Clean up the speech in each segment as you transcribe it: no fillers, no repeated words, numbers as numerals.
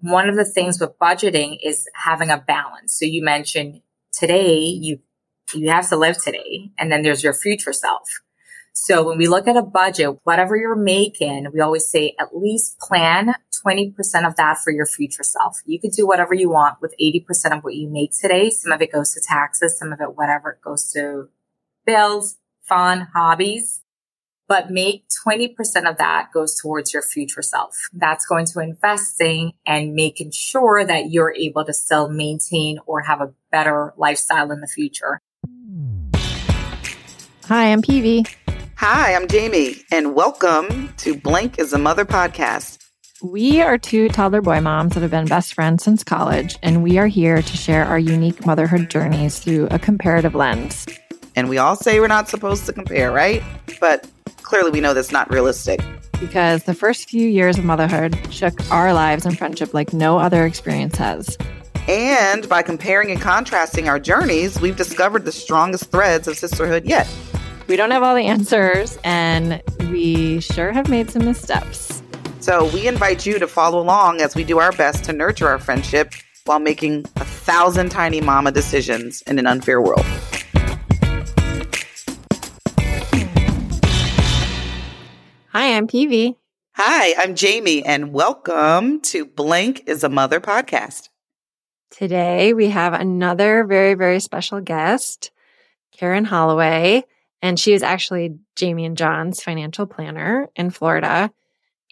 One of the things with budgeting is having a balance. So you mentioned today, you have to live today, and then there's your future self. So when we look at a budget, whatever you're making, we always say at least plan 20% of that for your future self. You could do whatever you want with 80% of what you make today. Some of it goes to taxes, some of it, whatever, it goes to bills, fun, hobbies. But make 20% of that goes towards your future self. That's going to investing and making sure that you're able to still maintain or have a better lifestyle in the future. Hi, I'm PV. Hi, I'm Jamie, and welcome to Blank is a Mother Podcast. We are two toddler boy moms that have been best friends since college, and we are here to share our unique motherhood journeys through a comparative lens. And we all say we're not supposed to compare, right? But clearly we know that's not realistic. Because the first few years of motherhood shook our lives and friendship like no other experience has. And by comparing and contrasting our journeys, we've discovered the strongest threads of sisterhood yet. We don't have all the answers, and we sure have made some missteps. So we invite you to follow along as we do our best to nurture our friendship while making 1,000 tiny mama decisions in an unfair world. Hi, I'm PV. Hi, I'm Jamie, and welcome to Blank is a Mother Podcast. Today, we have another very, very special guest, Karen Holloway. And she is actually Jamie and John's financial planner in Florida.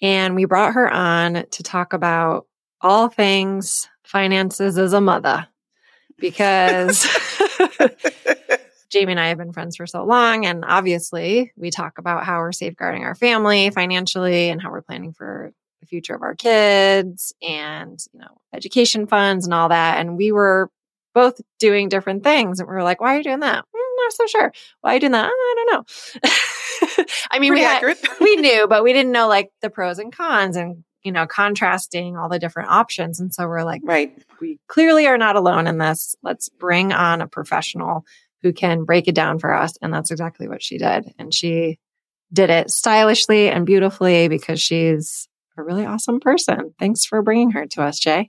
And we brought her on to talk about all things finances as a mother, because Jamie and I have been friends for so long. And obviously, we talk about how we're safeguarding our family financially and how we're planning for the future of our kids and, you know, education funds and all that. And we were both doing different things. And we were like, why are you doing that? Not so sure. Why didn't that? I don't know. I mean, we knew, but we didn't know like the pros and cons and, you know, contrasting all the different options. And so we're like, right, we clearly are not alone in this. Let's bring on a professional who can break it down for us. And that's exactly what she did. And she did it stylishly and beautifully because she's a really awesome person. Thanks for bringing her to us, Jay.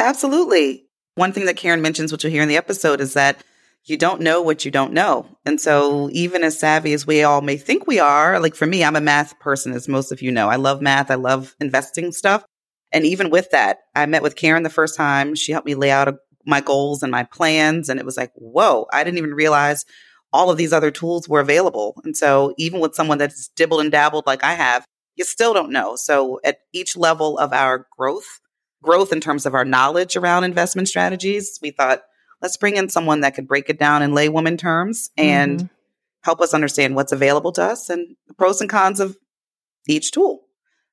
Absolutely. One thing that Karen mentions, which you'll hear in the episode, is that you don't know what you don't know. And so even as savvy as we all may think we are, like for me, I'm a math person, as most of you know. I love math. I love investing stuff. And even with that, I met with Karen the first time. She helped me lay out my goals and my plans. And it was like, whoa, I didn't even realize all of these other tools were available. And so even with someone that's dibbled and dabbled like I have, you still don't know. So at each level of our growth in terms of our knowledge around investment strategies, we thought, let's bring in someone that could break it down in laywoman terms and help us understand what's available to us and the pros and cons of each tool.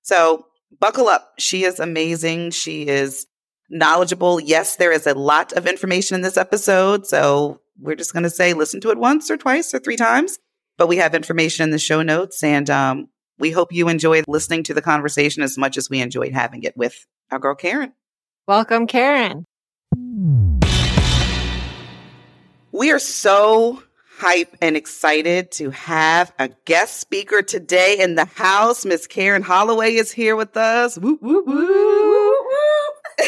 So buckle up. She is amazing. She is knowledgeable. Yes, there is a lot of information in this episode. So we're just going to say, listen to it once or twice or three times. But we have information in the show notes. And we hope you enjoy listening to the conversation as much as we enjoyed having it with our girl, Karen. Welcome, Karen. We are so hype and excited to have a guest speaker today in the house. Miss Karen Holloway is here with us. Woo, woo, woo, woo, woo.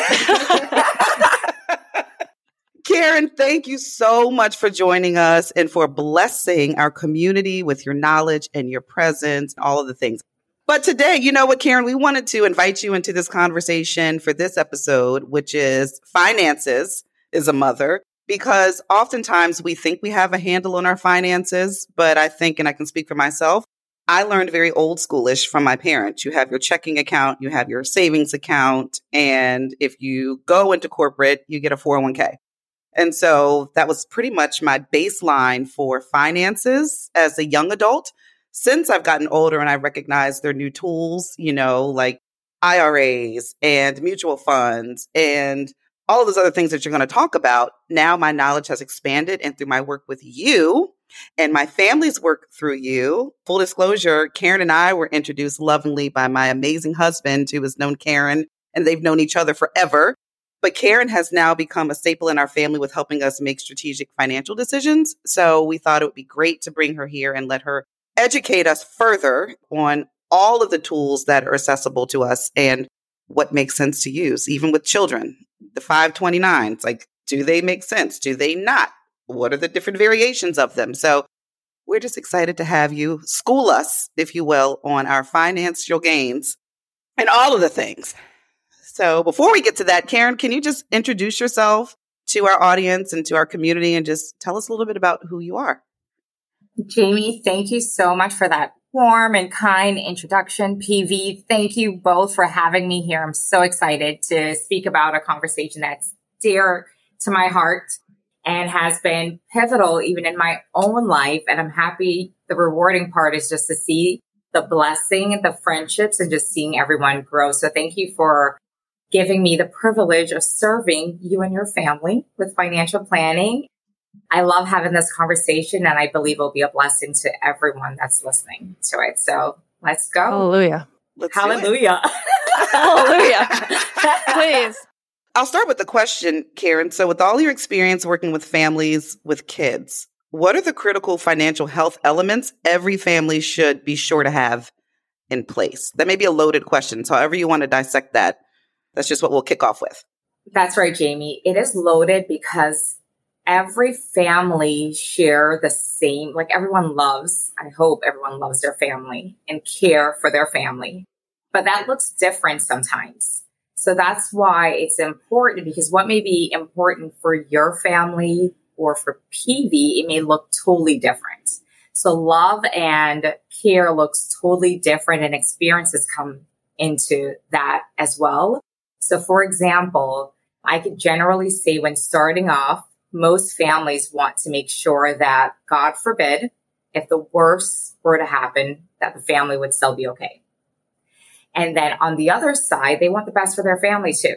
Karen, thank you so much for joining us and for blessing our community with your knowledge and your presence, all of the things. But today, you know what, Karen, we wanted to invite you into this conversation for this episode, which is finances is a mother. Because oftentimes we think we have a handle on our finances, but I think, and I can speak for myself, I learned very old schoolish from my parents. You have your checking account, you have your savings account, and if you go into corporate, you get a 401k. And so that was pretty much my baseline for finances as a young adult. Since I've gotten older and I recognize their new tools, you know, like IRAs and mutual funds and all of those other things that you're going to talk about, now my knowledge has expanded. And through my work with you and my family's work through you, full disclosure, Karen and I were introduced lovingly by my amazing husband, who has known Karen, and they've known each other forever. But Karen has now become a staple in our family with helping us make strategic financial decisions. So we thought it would be great to bring her here and let her educate us further on all of the tools that are accessible to us and what makes sense to use, even with children. The 529s, like, do they make sense? Do they not? What are the different variations of them? So we're just excited to have you school us, if you will, on our financial gains and all of the things. So before we get to that, Karen, can you just introduce yourself to our audience and to our community and just tell us a little bit about who you are? Jamie, thank you so much for that warm and kind introduction. PV, thank you both for having me here. I'm so excited to speak about a conversation that's dear to my heart and has been pivotal even in my own life. And I'm happy. The rewarding part is just to see the blessing, the friendships, and just seeing everyone grow. So thank you for giving me the privilege of serving you and your family with financial planning. I love having this conversation, and I believe it'll be a blessing to everyone that's listening to it. So let's go. Hallelujah. Let's hallelujah. Hallelujah. Please. I'll start with the question, Karen. So with all your experience working with families with kids, what are the critical financial health elements every family should be sure to have in place? That may be a loaded question. So however you want to dissect that, that's just what we'll kick off with. That's right, Jamie. It is loaded because every family share the same, like everyone loves, I hope everyone loves their family and care for their family, but that looks different sometimes. So that's why it's important, because what may be important for your family or for PV, it may look totally different. So love and care looks totally different, and experiences come into that as well. So for example, I could generally say when starting off, most families want to make sure that, God forbid, if the worst were to happen, that the family would still be okay. And then on the other side, they want the best for their family too.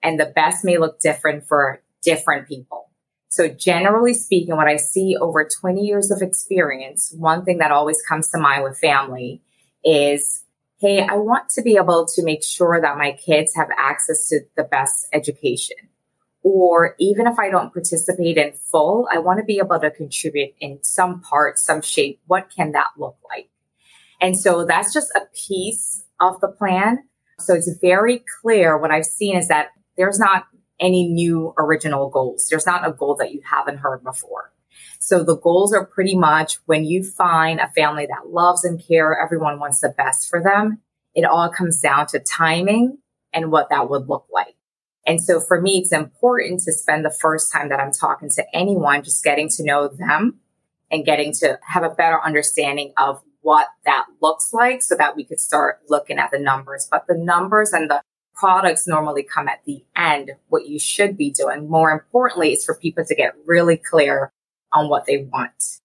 And the best may look different for different people. So generally speaking, what I see over 20 years of experience, one thing that always comes to mind with family is, hey, I want to be able to make sure that my kids have access to the best education. Or even if I don't participate in full, I want to be able to contribute in some part, some shape. What can that look like? And so that's just a piece of the plan. So it's very clear. What I've seen is that there's not any new original goals. There's not a goal that you haven't heard before. So the goals are pretty much when you find a family that loves and care, everyone wants the best for them. It all comes down to timing and what that would look like. And so for me, it's important to spend the first time that I'm talking to anyone, just getting to know them and getting to have a better understanding of what that looks like so that we could start looking at the numbers. But the numbers and the products normally come at the end. What you should be doing, more importantly, is for people to get really clear on what they want.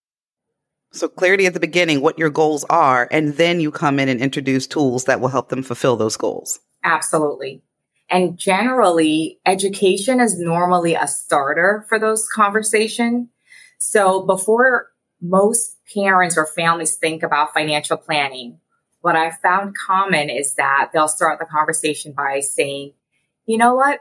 So clarity at the beginning, what your goals are, and then you come in and introduce tools that will help them fulfill those goals. Absolutely. And generally, education is normally a starter for those conversations. So before most parents or families think about financial planning, what I found common is that they'll start the conversation by saying, you know what?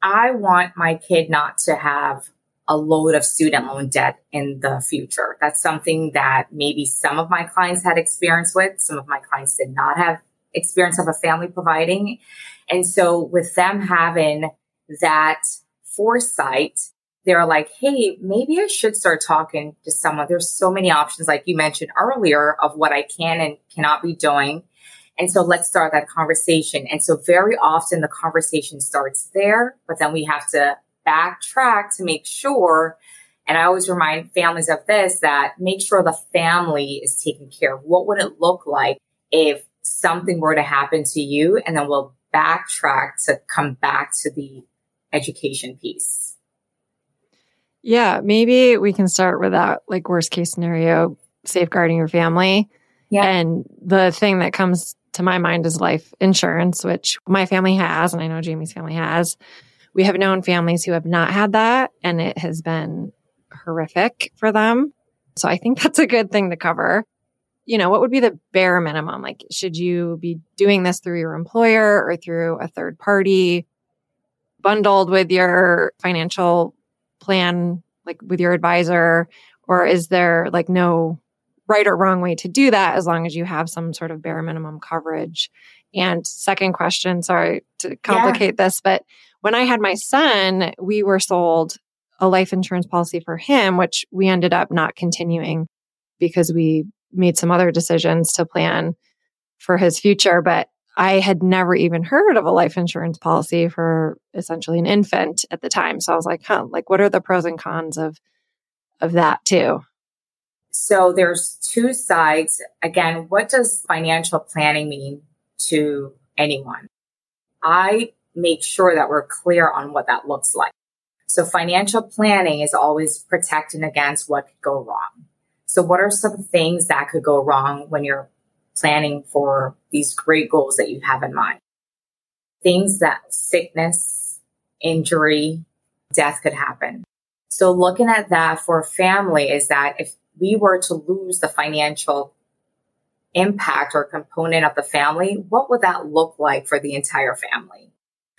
I want my kid not to have a load of student loan debt in the future. That's something that maybe some of my clients had experience with. Some of my clients did not have experience of a family providing. And so with them having that foresight, they're like, hey, maybe I should start talking to someone. There's so many options, like you mentioned earlier, of what I can and cannot be doing. And so let's start that conversation. And so very often the conversation starts there, but then we have to backtrack to make sure. And I always remind families of this, that make sure the family is taken care of. What would it look like if something were to happen to you? And then we'll backtrack to come back to the education piece. Yeah, maybe we can start with that, like, worst case scenario, safeguarding your family. Yeah. And the thing that comes to my mind is life insurance, which my family has, and I know Jamie's family has. We have known families who have not had that, and it has been horrific for them. So I think that's a good thing to cover. You know, what would be the bare minimum? Like, should you be doing this through your employer or through a third party, bundled with your financial plan, like with your advisor? Or is there like no right or wrong way to do that as long as you have some sort of bare minimum coverage And second question, sorry to complicate this, but when I had my son, we were sold a life insurance policy for him, which we ended up not continuing because we made some other decisions to plan for his future. But I had never even heard of a life insurance policy for essentially an infant at the time. So I was like, what are the pros and cons of that too? So there's two sides. Again, what does financial planning mean to anyone? I make sure that we're clear on what that looks like. So financial planning is always protecting against what could go wrong. So what are some things that could go wrong when you're planning for these great goals that you have in mind? Things that sickness, injury, death could happen. So looking at that for a family is that if we were to lose the financial impact or component of the family, what would that look like for the entire family?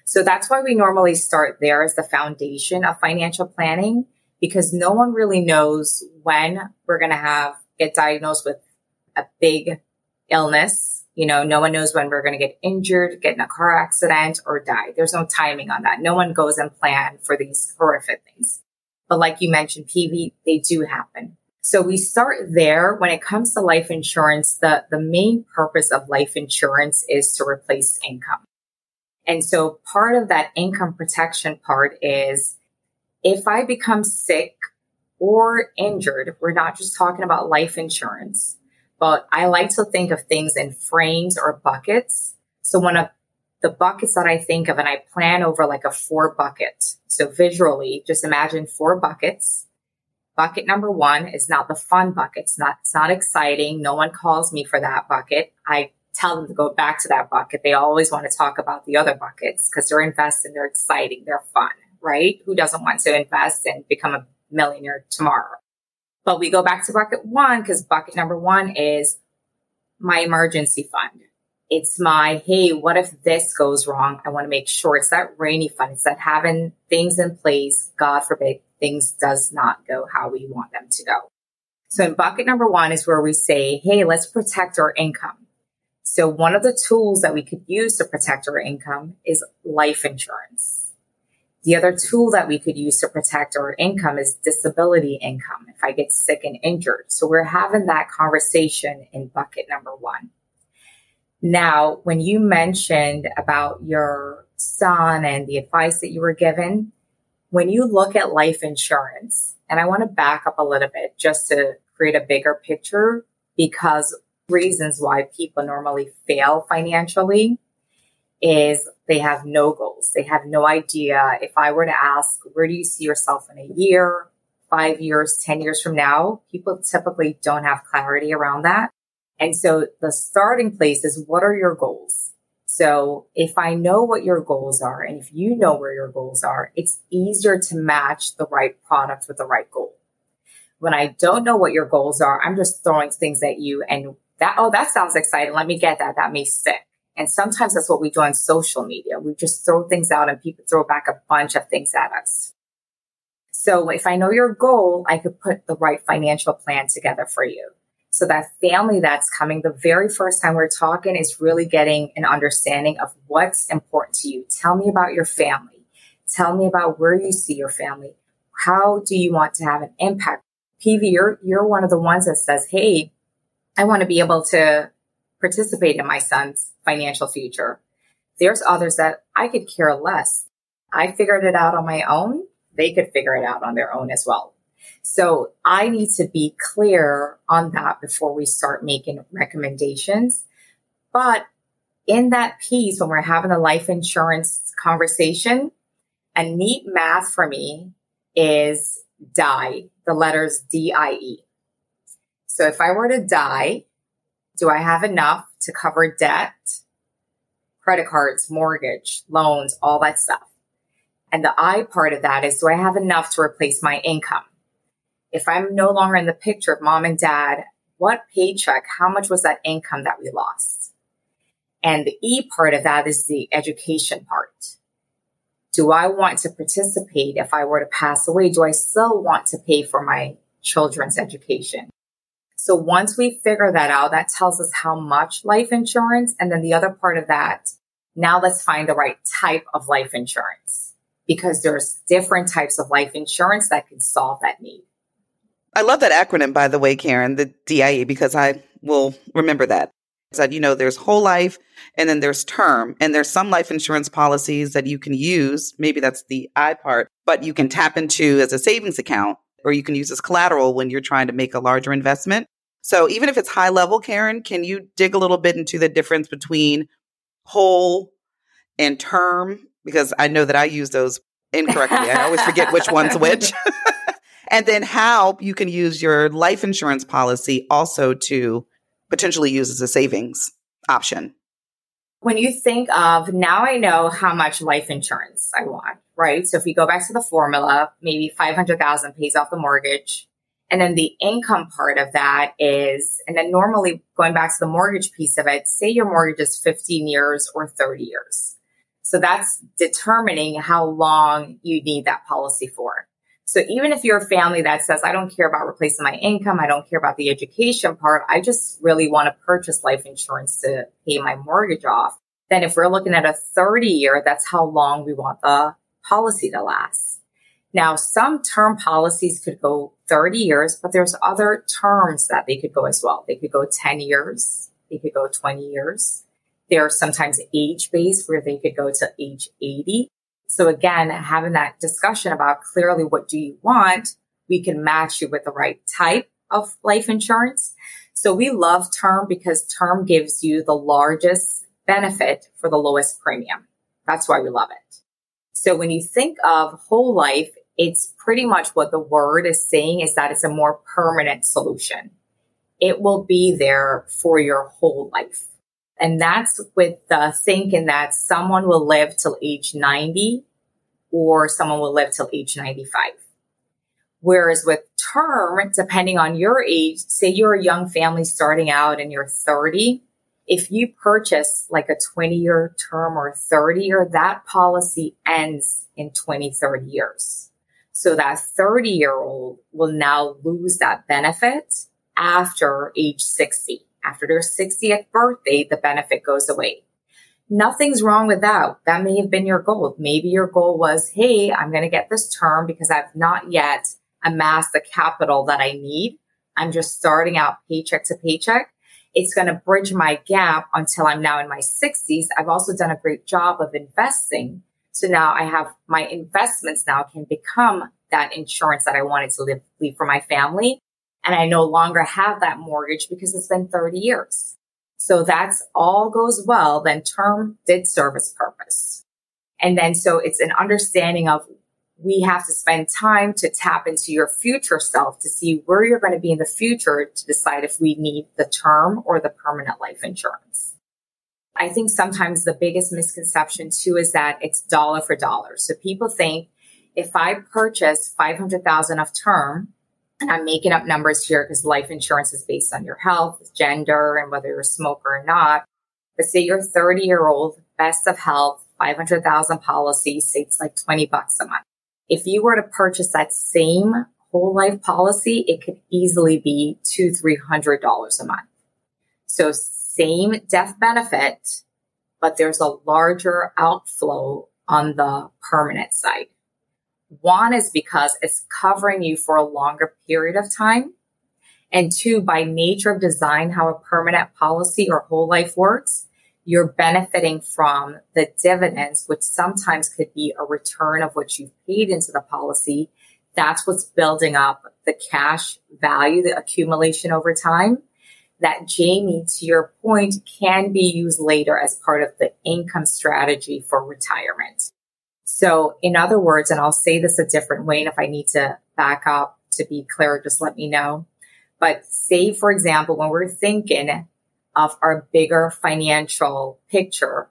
So that's why we normally start there as the foundation of financial planning, because no one really knows when we're going to get diagnosed with a big illness. You know, no one knows when we're going to get injured, get in a car accident, or die. There's no timing on that. No one goes and plan for these horrific things. But like you mentioned, PV, they do happen. So we start there. When it comes to life insurance, the main purpose of life insurance is to replace income. And so part of that income protection part is if I become sick or injured, we're not just talking about life insurance, but I like to think of things in frames or buckets. So one of the buckets that I think of, and I plan over like a 4-bucket. So visually, just imagine 4 buckets. Bucket number 1 is not the fun bucket. It's not exciting. No one calls me for that bucket. I tell them to go back to that bucket. They always want to talk about the other buckets because they're invested, they're exciting, they're fun, right? Who doesn't want to invest and become a millionaire tomorrow? But we go back to bucket 1 because bucket number 1 is my emergency fund. It's my, hey, what if this goes wrong? I want to make sure it's that rainy fund. It's that having things in place, God forbid, things does not go how we want them to go. So in bucket number 1 is where we say, hey, let's protect our income. So one of the tools that we could use to protect our income is life insurance. The other tool that we could use to protect our income is disability income, if I get sick and injured. So we're having that conversation in bucket number 1. Now, when you mentioned about your son and the advice that you were given, when you look at life insurance, and I want to back up a little bit just to create a bigger picture, because reasons why people normally fail financially is they have no goals. They have no idea. If I were to ask, where do you see yourself in a year, 5 years, 10 years from now? People typically don't have clarity around that. And so the starting place is, what are your goals? So if I know what your goals are, and if you know where your goals are, it's easier to match the right product with the right goal. When I don't know what your goals are, I'm just throwing things at you and that sounds exciting. Let me get that. That may stick. And sometimes that's what we do on social media. We just throw things out and people throw back a bunch of things at us. So if I know your goal, I could put the right financial plan together for you. So that family that's coming, the very first time we're talking is really getting an understanding of what's important to you. Tell me about your family. Tell me about where you see your family. How do you want to have an impact? PV, you're one of the ones that says, hey, I want to be able to participate in my son's financial future. There's others that I could care less. I figured it out on my own. They could figure it out on their own as well. So I need to be clear on that before we start making recommendations. But in that piece, when we're having a life insurance conversation, a neat math for me is DIE, the letters DIE. So if I were to die, do I have enough to cover debt, credit cards, mortgage, loans, all that stuff? And the I part of that is, do I have enough to replace my income? If I'm no longer in the picture of mom and dad, what paycheck, how much was that income that we lost? And the E part of that is the education part. Do I want to participate if I were to pass away? Do I still want to pay for my children's education? So once we figure that out, that tells us how much life insurance. And then the other part of that, now let's find the right type of life insurance, because there's different types of life insurance that can solve that need. I love that acronym, by the way, Karen, the DIE, because I will remember that. That, you know, there's whole life and then there's term, and there's some life insurance policies that you can use. Maybe that's the I part, but you can tap into as a savings account, or you can use as collateral when you're trying to make a larger investment. So even if it's high level, Karen, can you dig a little bit into the difference between whole and term? Because I know that I use those incorrectly. I always forget which one's which. And then how you can use your life insurance policy also to potentially use as a savings option. When you think of, now I know how much life insurance I want, right? So if you go back to the formula, maybe $500,000 pays off the mortgage. And then the income part of that is, and then normally going back to the mortgage piece of it, say your mortgage is 15 years or 30 years. So that's determining how long you need that policy for. So even if you're a family that says, I don't care about replacing my income, I don't care about the education part, I just really want to purchase life insurance to pay my mortgage off, then if we're looking at a 30-year, that's how long we want the policy to last. Now, some term policies could go 30 years, but there's other terms that they could go as well. They could go 10 years. They could go 20 years. They're sometimes age-based where they could go to age 80. So again, having that discussion about clearly what do you want, we can match you with the right type of life insurance. So we love term because term gives you the largest benefit for the lowest premium. That's why we love it. So when you think of whole life, it's pretty much what the word is saying is that it's a more permanent solution. It will be there for your whole life. And that's with the thinking that someone will live till age 90 or someone will live till age 95. Whereas with term, depending on your age, say you're a young family starting out and you're 30, if you purchase like a 20-year term or 30-year, that policy ends in 20, 30 years. So that 30-year-old will now lose that benefit after age 60. After their 60th birthday, the benefit goes away. Nothing's wrong with that. That may have been your goal. Maybe your goal was, hey, I'm going to get this term because I've not yet amassed the capital that I need. I'm just starting out paycheck to paycheck. It's going to bridge my gap until I'm now in my 60s. I've also done a great job of investing. So now I have my investments now can become that insurance that I wanted to leave for my family. And I no longer have that mortgage because it's been 30 years. So that's all goes well. Then term did serve its purpose. And then so it's an understanding of we have to spend time to tap into your future self to see where you're going to be in the future to decide if we need the term or the permanent life insurance. I think sometimes the biggest misconception too is that it's dollar for dollar. So people think if I purchase $500,000 of term, and I'm making up numbers here because life insurance is based on your health, gender, and whether you're a smoker or not. But say you're 30-year-old, best of health, 500,000 policy, say it's like $20 a month. If you were to purchase that same whole life policy, it could easily be $200-$300 a month. So same death benefit, but there's a larger outflow on the permanent side. One is because it's covering you for a longer period of time. And two, by nature of design, how a permanent policy or whole life works, you're benefiting from the dividends, which sometimes could be a return of what you've paid into the policy. That's what's building up the cash value, the accumulation over time that, Jamie, to your point, can be used later as part of the income strategy for retirement. So in other words, and I'll say this a different way, and if I need to back up to be clear, just let me know. But say, for example, when we're thinking of our bigger financial picture,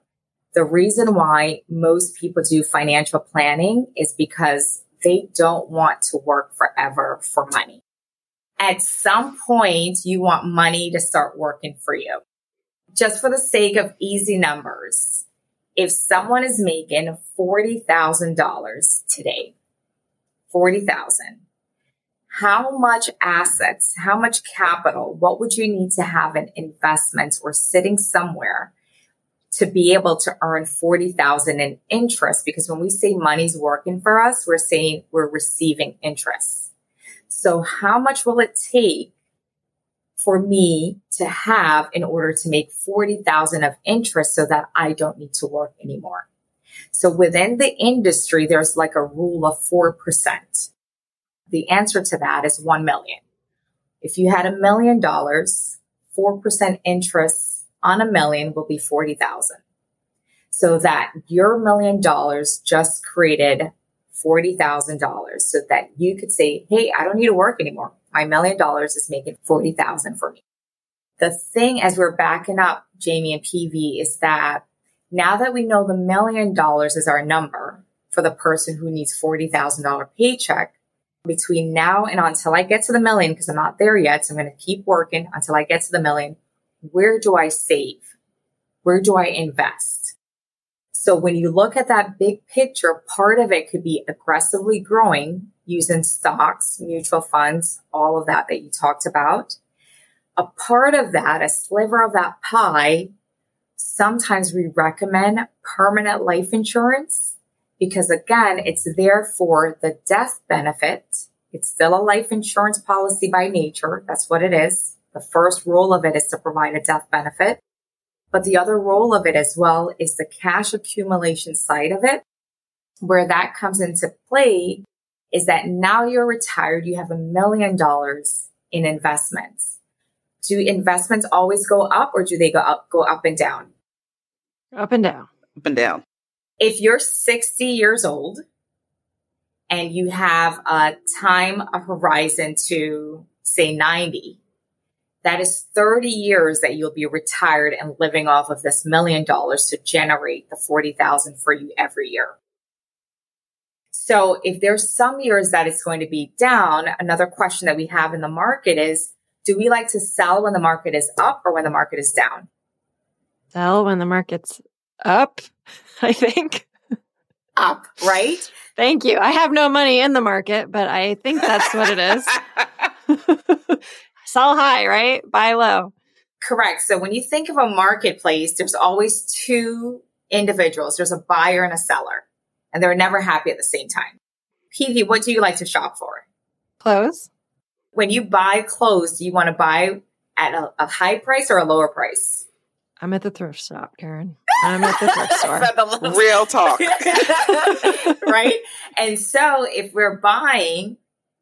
the reason why most people do financial planning is because they don't want to work forever for money. At some point, you want money to start working for you. Just for the sake of easy numbers, if someone is making $40,000 today, how much assets, how much capital, what would you need to have in investments or sitting somewhere to be able to earn $40,000 in interest? Because when we say money's working for us, we're saying we're receiving interest. So how much will it take for me to have in order to make $40,000 of interest so that I don't need to work anymore? So within the industry, there's like a rule of 4%. The answer to that is 1 million. If you had $1 million, 4% interest on $1 million will be 40,000. So that your $1 million just created $40,000 so that you could say, hey, I don't need to work anymore. My $1 million is making 40,000 for me. The thing as we're backing up, Jamie and PV, is that now that we know the $1 million is our number for the person who needs $40,000 paycheck, between now and until I get to the million, because I'm not there yet, so I'm going to keep working until I get to the million, where do I save? Where do I invest? So when you look at that big picture, part of it could be aggressively growing using stocks, mutual funds, all of that that you talked about. A part of that, a sliver of that pie, sometimes we recommend permanent life insurance. Because again, it's there for the death benefit. It's still a life insurance policy by nature. That's what it is. The first role of it is to provide a death benefit. But the other role of it as well is the cash accumulation side of it. Where that comes into play is that now you're retired, you have $1 million in investments. Do investments always go up or do they go up and down? Up and down. Up and down. If you're 60 years old and you have a horizon to say 90, that is 30 years that you'll be retired and living off of this $1 million to generate the 40,000 for you every year. So if there's some years that it's going to be down, another question that we have in the market is, do we like to sell when the market is up or when the market is down? Sell when the market's up, I think. Up, right? Thank you. I have no money in the market, but I think that's what it is. Sell high, right? Buy low. Correct. So when you think of a marketplace, there's always two individuals. There's a buyer and a seller, and they're never happy at the same time. PV, what do you like to shop for? Clothes. When you buy clothes, do you want to buy at a high price or a lower price? I'm at the thrift shop, Karen. I'm at the thrift store. Real talk. Right? And so if we're buying,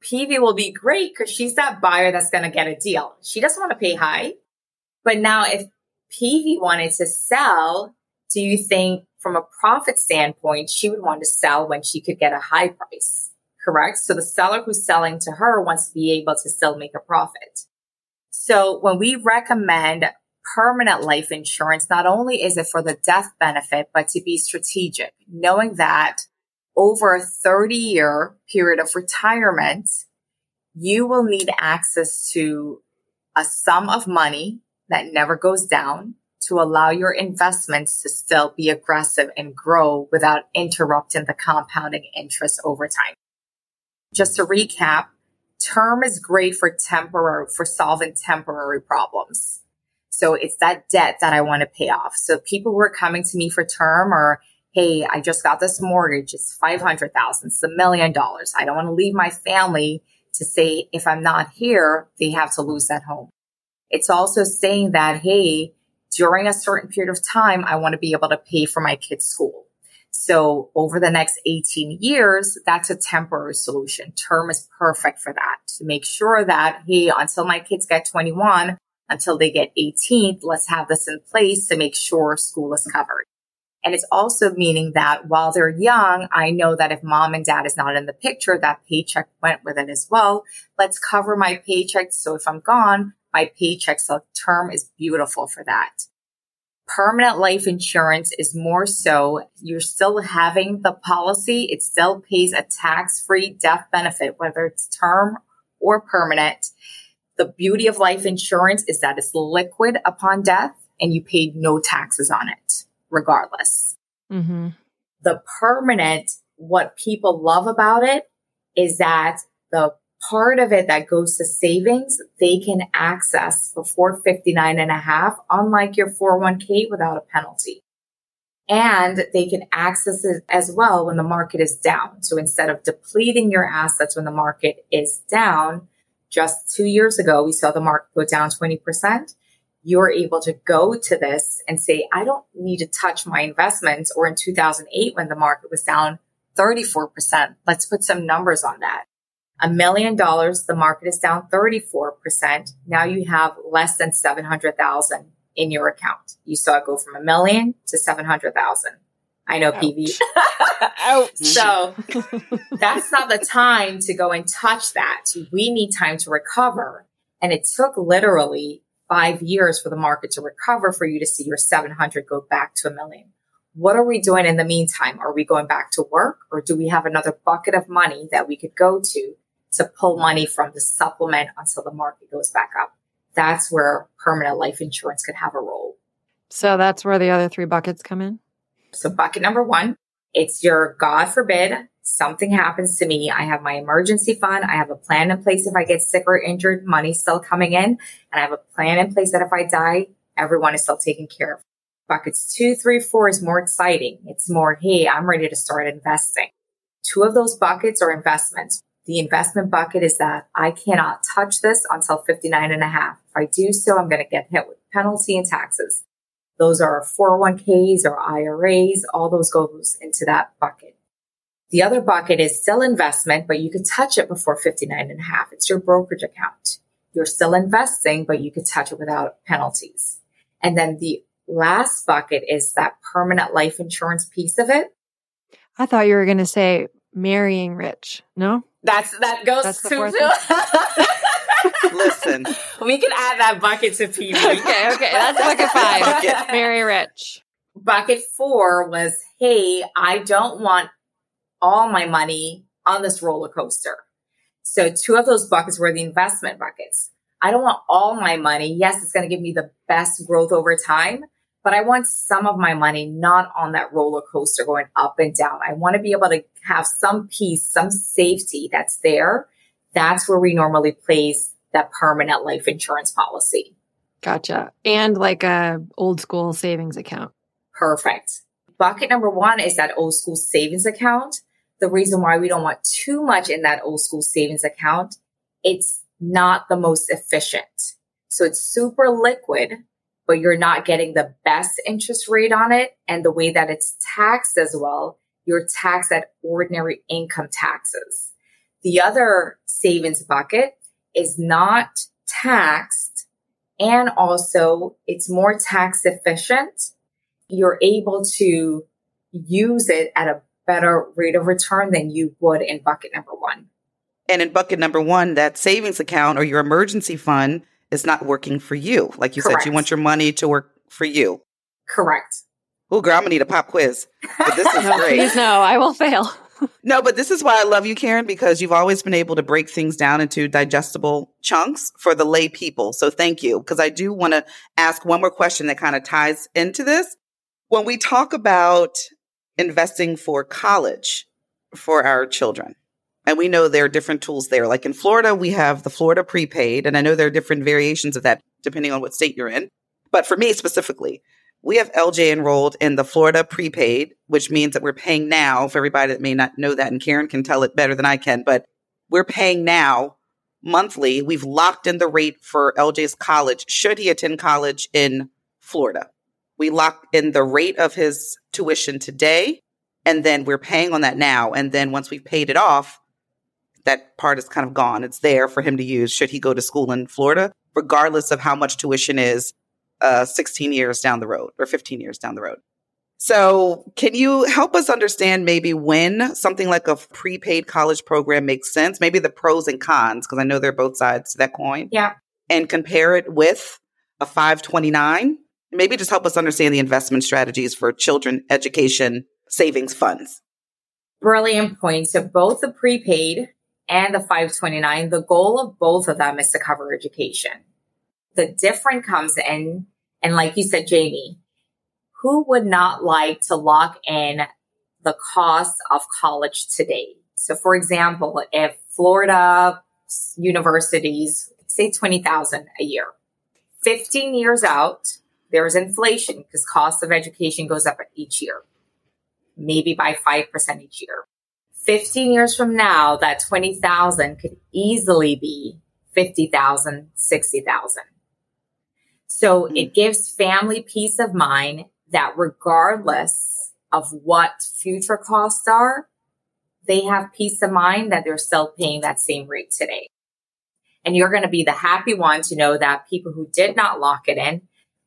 PV will be great because she's that buyer that's going to get a deal. She doesn't want to pay high. But now if PV wanted to sell, do you think from a profit standpoint, she would want to sell when she could get a high price, correct? So the seller who's selling to her wants to be able to still make a profit. So when we recommend permanent life insurance, not only is it for the death benefit, but to be strategic, knowing that over a 30-year period of retirement, you will need access to a sum of money that never goes down to allow your investments to still be aggressive and grow without interrupting the compounding interest over time. Just to recap, term is great for solving temporary problems. So it's that debt that I want to pay off. So people who are coming to me for term are, hey, I just got this mortgage. It's $500,000. It's $1 million. I don't want to leave my family to say, if I'm not here, they have to lose that home. It's also saying that, hey, during a certain period of time, I want to be able to pay for my kids' school. So over the next 18 years, that's a temporary solution. Term is perfect for that, to make sure that, hey, until my kids get 21, until they get 18, let's have this in place to make sure school is covered. And it's also meaning that while they're young, I know that if mom and dad is not in the picture, that paycheck went with it as well. Let's cover my paycheck. So if I'm gone, my paycheck. So term is beautiful for that. Permanent life insurance is more so you're still having the policy. It still pays a tax-free death benefit, whether it's term or permanent. The beauty of life insurance is that it's liquid upon death and you paid no taxes on it, regardless. Mm-hmm. The permanent, what people love about it is that the part of it that goes to savings, they can access before 59 and a half, unlike your 401k, without a penalty. And they can access it as well when the market is down. So instead of depleting your assets when the market is down, just 2 years ago, we saw the market go down 20%. You're able to go to this and say, I don't need to touch my investments. Or in 2008, when the market was down 34%, let's put some numbers on that. $1 million, the market is down 34%. Now you have less than 700,000 in your account. You saw it go from $1 million to 700,000. I know, ouch. PV. Ouch. So that's not the time to go and touch that. We need time to recover. And it took literally 5 years for the market to recover for you to see your 700 go back to $1 million. What are we doing in the meantime? Are we going back to work, or do we have another bucket of money that we could go to pull money from to supplement until the market goes back up? That's where permanent life insurance could have a role. So that's where the other three buckets come in? So bucket number one, it's your, God forbid, something happens to me. I have my emergency fund. I have a plan in place. If I get sick or injured, money's still coming in. And I have a plan in place that if I die, everyone is still taken care of. Buckets 2, 3, 4 is more exciting. It's more, hey, I'm ready to start investing. Two of those buckets are investments. The investment bucket is that I cannot touch this until 59 and a half. If I do so, I'm going to get hit with penalty and taxes. Those are 401ks or IRAs. All those goes into that bucket. The other bucket is still investment, but you could touch it before 59 and a half. It's your brokerage account. You're still investing, but you could touch it without penalties. And then the last bucket is that permanent life insurance piece of it. I thought you were going to say marrying rich. No? That goes to... Listen, we can add that bucket to PV. Okay. That's bucket 5. Marry rich. Bucket 4 was, hey, I don't want all my money on this roller coaster. So two of those buckets were the investment buckets. I don't want all my money. Yes, it's going to give me the best growth over time, but I want some of my money not on that roller coaster going up and down. I want to be able to have some peace, some safety that's there. That's where we normally place that permanent life insurance policy. Gotcha. And like a old school savings account. Perfect. Bucket number 1 is that old school savings account. The reason why we don't want too much in that old school savings account, it's not the most efficient. So it's super liquid, but you're not getting the best interest rate on it. And the way that it's taxed as well, you're taxed at ordinary income taxes. The other savings bucket is not taxed, and also it's more tax efficient. You're able to use it at a better rate of return than you would in bucket number 1. And in bucket number 1, that savings account or your emergency fund is not working for you. Like you Correct. Said, you want your money to work for you. Correct. Oh, girl, I'm going to need a pop quiz. But this is great. Please, no, I will fail. No, but this is why I love you, Karen, because you've always been able to break things down into digestible chunks for the lay people. So thank you, because I do want to ask one more question that kind of ties into this. When we talk about investing for college for our children, and we know there are different tools there. Like in Florida, we have the Florida prepaid, and I know there are different variations of that depending on what state you're in. But for me specifically, we have LJ enrolled in the Florida prepaid, which means that we're paying now. For everybody that may not know that, and Karen can tell it better than I can, but we're paying now monthly. We've locked in the rate for LJ's college, should he attend college in Florida. We lock in the rate of his tuition today, and then we're paying on that now. And then once we've paid it off, that part is kind of gone. It's there for him to use should he go to school in Florida, regardless of how much tuition is 16 years down the road or 15 years down the road. So can you help us understand maybe when something like a prepaid college program makes sense, maybe the pros and cons, because I know there are both sides to that coin. Yeah. And compare it with a 529. Maybe just help us understand the investment strategies for children education savings funds. Brilliant point. So both the prepaid and the 529, the goal of both of them is to cover education. The difference comes in, and like you said, Jamie, who would not like to lock in the cost of college today? So for example, if Florida universities, say $20,000 a year. 15 years out, there's inflation because cost of education goes up each year, maybe by 5% each year. 15 years from now, that $20,000 could easily be $50,000, $60,000. So it gives family peace of mind that regardless of what future costs are, they have peace of mind that they're still paying that same rate today. And you're going to be the happy one to know that people who did not lock it in,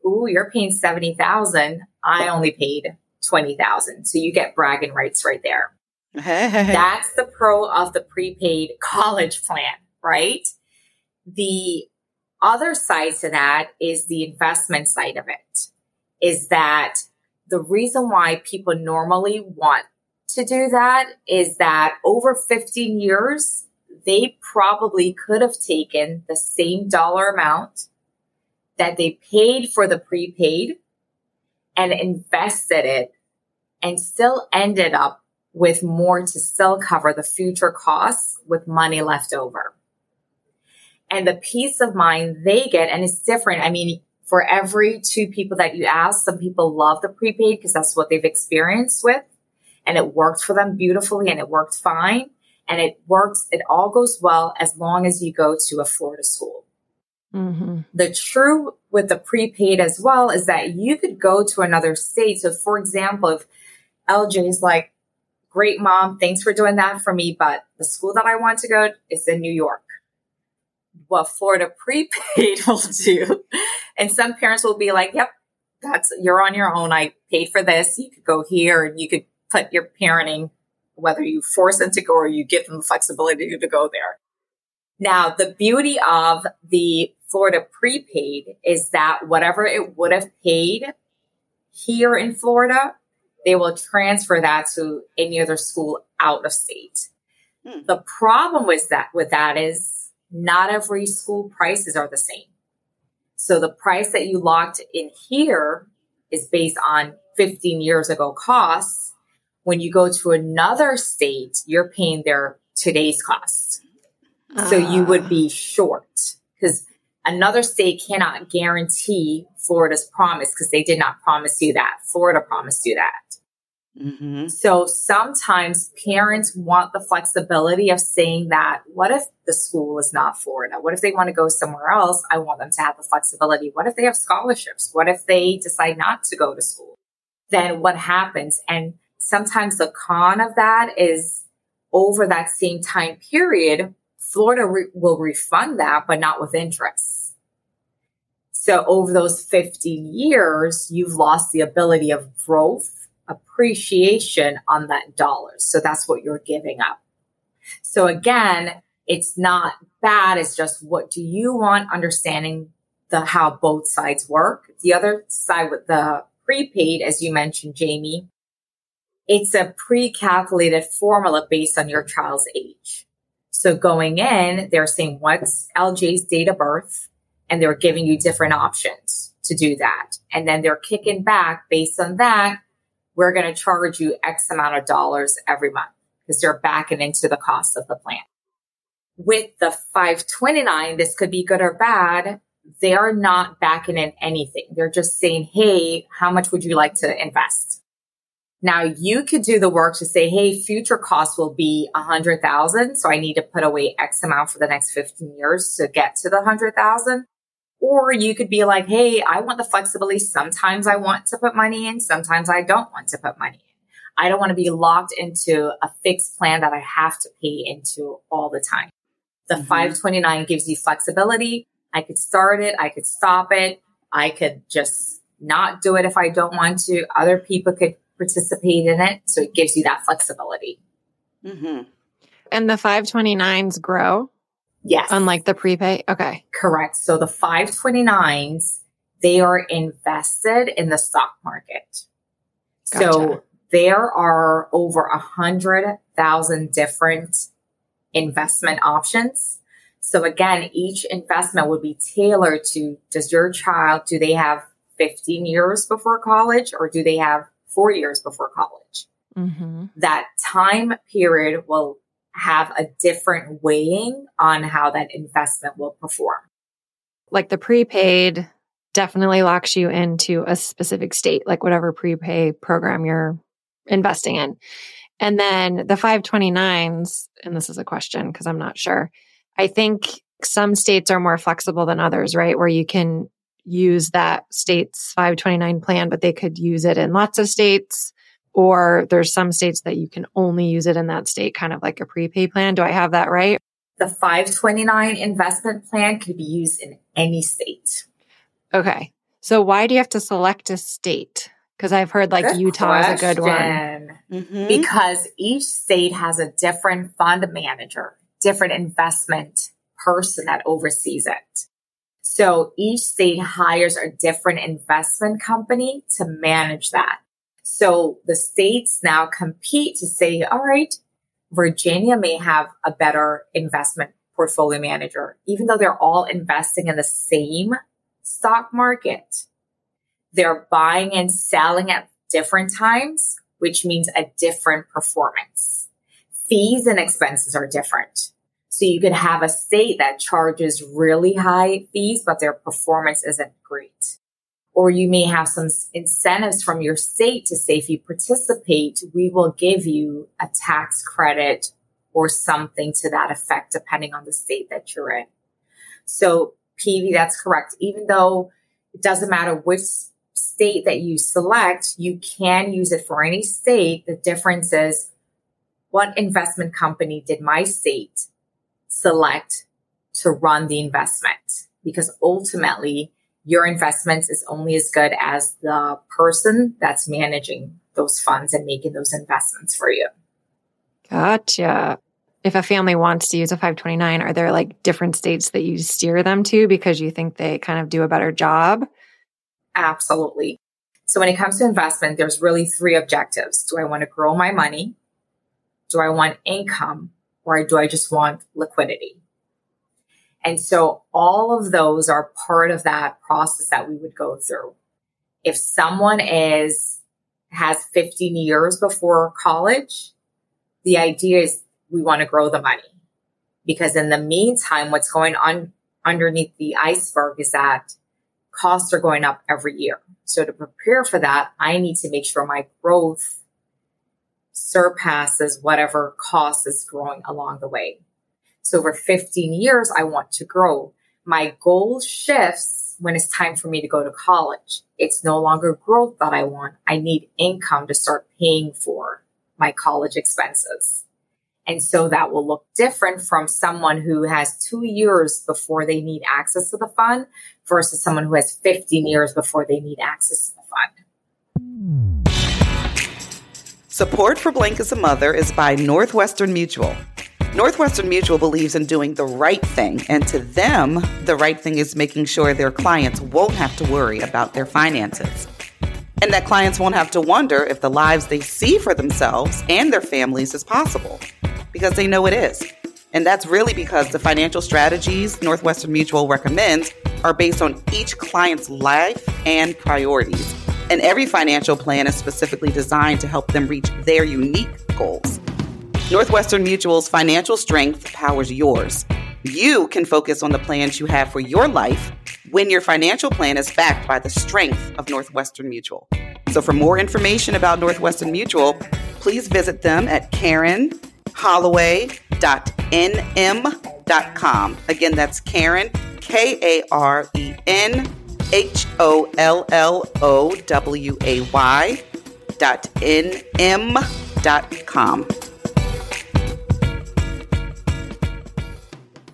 ooh, you're paying $70,000. I only paid $20,000. So you get bragging rights right there. That's the pro of the prepaid college plan, right? The other side to that is the investment side of it, is that the reason why people normally want to do that is that over 15 years, they probably could have taken the same dollar amount that they paid for the prepaid and invested it and still ended up with more to still cover the future costs with money left over. And the peace of mind they get, and it's different. I mean, for every two people that you ask, some people love the prepaid because that's what they've experienced with, and it worked for them beautifully and it worked fine. And it works, it all goes well as long as you go to a Florida school. Mm-hmm. The true with the prepaid as well is that you could go to another state. So for example, if LJ is like, great mom, thanks for doing that for me, but the school that I want to go is in New York. What Florida prepaid will do. And some parents will be like, yep, that's, you're on your own. I paid for this. You could go here and you could put your parenting, whether you force them to go or you give them the flexibility to go there. Now, the beauty of the Florida prepaid is that whatever it would have paid here in Florida, they will transfer that to any other school out of state. The problem with that is not every school prices are the same. So the price that you locked in here is based on 15 years ago costs. When you go to another state, you're paying their today's costs. So you would be short because another state cannot guarantee Florida's promise because they did not promise you that. Florida promised you that. Mm-hmm. So sometimes parents want the flexibility of saying that, what if the school is not Florida? What if they want to go somewhere else? I want them to have the flexibility. What if they have scholarships? What if they decide not to go to school? Then what happens? And sometimes the con of that is over that same time period, Florida will refund that, but not with interest. So over those 15 years, you've lost the ability of growth, appreciation on that dollar. So that's what you're giving up. So again, it's not bad. It's just, what do you want? Understanding how both sides work. The other side with the prepaid, as you mentioned, Jamie, it's a pre-calculated formula based on your child's age. So going in, they're saying, what's LJ's date of birth? And they're giving you different options to do that. And then they're kicking back based on that. We're going to charge you X amount of dollars every month because they're backing into the cost of the plan. With the 529, this could be good or bad. They're not backing in anything. They're just saying, hey, how much would you like to invest? Now you could do the work to say, hey, future costs will be 100,000. So I need to put away X amount for the next 15 years to get to the 100,000. Or you could be like, hey, I want the flexibility. Sometimes I want to put money in. Sometimes I don't want to put money in. I don't want to be locked into a fixed plan that I have to pay into all the time. The 529 gives you flexibility. I could start it. I could stop it. I could just not do it if I don't want to. Other people could participate in it. So it gives you that flexibility. Mm-hmm. And the 529s grow? Yes. Unlike the prepay? Okay. Correct. So the 529s, they are invested in the stock market. Gotcha. So there are over 100,000 different investment options. So again, each investment would be tailored to, does your child, do they have 15 years before college or do they have 4 years before college? Mm-hmm. That time period will have a different weighing on how that investment will perform. Like the prepaid definitely locks you into a specific state, like whatever prepay program you're investing in. And then the 529s, and this is a question because I'm not sure. I think some states are more flexible than others, right? Where you can use that state's 529 plan, but they could use it in lots of states, or there's some states that you can only use it in that state, kind of like a prepay plan. Do I have that right? The 529 investment plan could be used in any state. Okay. So why do you have to select a state? Because I've heard like good Utah question. Is a good one. Mm-hmm. Because each state has a different fund manager, different investment person that oversees it. So each state hires a different investment company to manage that. So the states now compete to say, all right, Virginia may have a better investment portfolio manager, even though they're all investing in the same stock market. They're buying and selling at different times, which means a different performance. Fees and expenses are different. So you could have a state that charges really high fees, but their performance isn't great. Or you may have some incentives from your state to say, if you participate, we will give you a tax credit or something to that effect, depending on the state that you're in. So PV, that's correct. Even though it doesn't matter which state that you select, you can use it for any state. The difference is, what investment company did my state select to run the investment? Because ultimately, your investments is only as good as the person that's managing those funds and making those investments for you. Gotcha. If a family wants to use a 529, are there like different states that you steer them to because you think they kind of do a better job? Absolutely. So when it comes to investment, there's really three objectives. Do I want to grow my money? Do I want income? Or do I just want liquidity? And so all of those are part of that process that we would go through. If someone has 15 years before college, the idea is, we want to grow the money, because in the meantime, what's going on underneath the iceberg is that costs are going up every year. So to prepare for that, I need to make sure my growth surpasses whatever cost is growing along the way. So over 15 years, I want to grow. My goal shifts when it's time for me to go to college. It's no longer growth that I want. I need income to start paying for my college expenses. And so that will look different from someone who has 2 years before they need access to the fund versus someone who has 15 years before they need access to the fund. Support for Blank is a Mother is by Northwestern Mutual. Northwestern Mutual believes in doing the right thing, and to them, the right thing is making sure their clients won't have to worry about their finances. And that clients won't have to wonder if the lives they see for themselves and their families is possible, because they know it is. And that's really because the financial strategies Northwestern Mutual recommends are based on each client's life and priorities. And every financial plan is specifically designed to help them reach their unique goals. Northwestern Mutual's financial strength powers yours. You can focus on the plans you have for your life when your financial plan is backed by the strength of Northwestern Mutual. So for more information about Northwestern Mutual, please visit them at KarenHolloway.nm.com. Again, that's Karen, KarenHolloway.nm.com.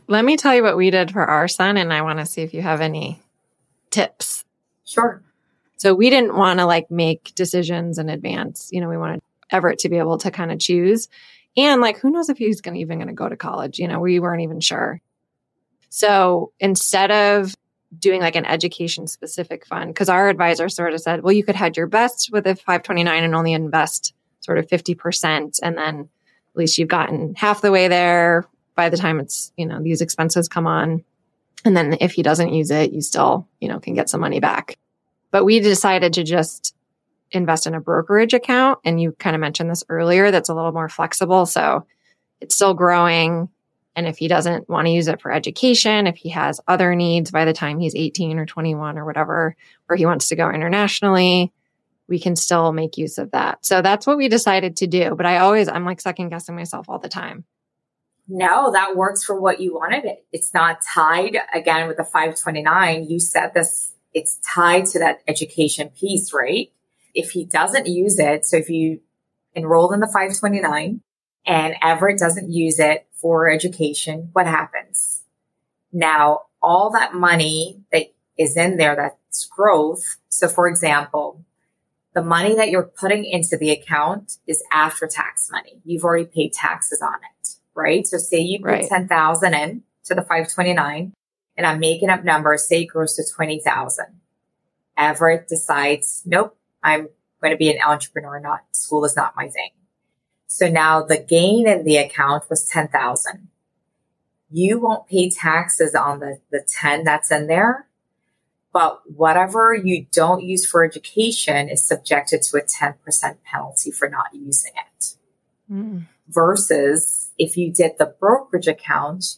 Let me tell you what we did for our son, and I want to see if you have any tips. Sure. So we didn't want to like make decisions in advance. You know, we wanted Everett to be able to kind of choose. And like, who knows if he's even going to go to college? You know, we weren't even sure. So instead of doing like an education specific fund, because our advisor sort of said, well, you could hedge your best with a 529 and only invest sort of 50%. And then at least you've gotten half the way there by the time it's, you know, these expenses come on. And then if he doesn't use it, you still, you know, can get some money back. But we decided to just invest in a brokerage account. And you kind of mentioned this earlier, that's a little more flexible. So it's still growing. And if he doesn't want to use it for education, if he has other needs by the time he's 18 or 21 or whatever, or he wants to go internationally, we can still make use of that. So that's what we decided to do. But I'm like second guessing myself all the time. No, that works for what you wanted it. It's not tied. Again, with the 529, you said this, it's tied to that education piece, right? If he doesn't use it, so if you enroll in the 529 and Everett doesn't use it for education, what happens? Now, all that money that is in there, that's growth. So for example, the money that you're putting into the account is after tax money. You've already paid taxes on it, right? So say you put $10,000 in to the 529, and I'm making up numbers, say it grows to $20,000. Everett decides, nope, I'm going to be an entrepreneur, not school is not my thing. So now the gain in the account was $10,000. You won't pay taxes on the 10 that's in there, but whatever you don't use for education is subjected to a 10% penalty for not using it. Mm. Versus if you did the brokerage account,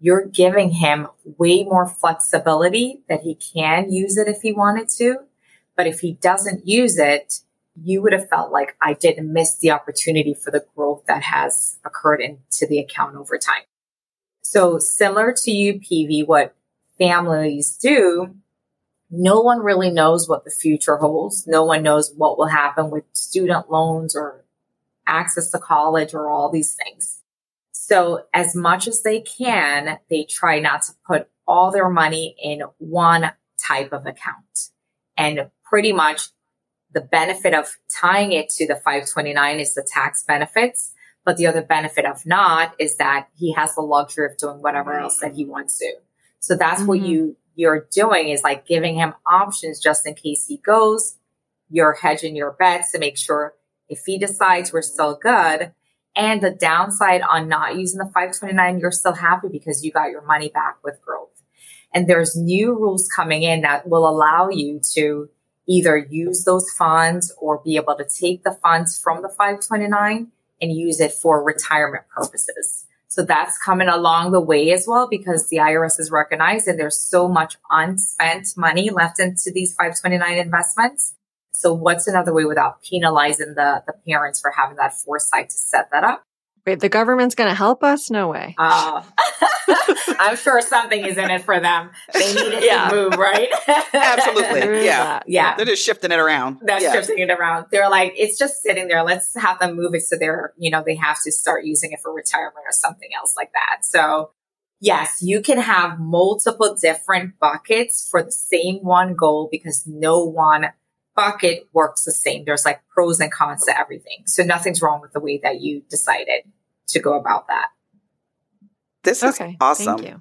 you're giving him way more flexibility that he can use it if he wanted to. But if he doesn't use it, you would have felt like I didn't miss the opportunity for the growth that has occurred into the account over time. So similar to you, PV, what families do, no one really knows what the future holds. No one knows what will happen with student loans or access to college or all these things. So as much as they can, they try not to put all their money in one type of account. And pretty much the benefit of tying it to the 529 is the tax benefits. But the other benefit of not is that he has the luxury of doing whatever else that he wants to. So that's what you're doing is like giving him options just in case he goes. You're hedging your bets to make sure if he decides we're still good. And the downside on not using the 529, you're still happy because you got your money back with growth. And there's new rules coming in that will allow you to either use those funds or be able to take the funds from the 529 and use it for retirement purposes. So that's coming along the way as well, because the IRS is recognized and there's so much unspent money left into these 529 investments. So what's another way without penalizing the parents for having that foresight to set that up? Wait, the government's going to help us? No way. I'm sure something is in it for them. They need it to move, right? Absolutely. Yeah. They're just shifting it around. They're like, it's just sitting there. Let's have them move it so they're, they have to start using it for retirement or something else like that. So yes, you can have multiple different buckets for the same one goal because no one bucket works the same. There's like pros and cons to everything. So nothing's wrong with the way that you decided to go about that. This is awesome. Thank you.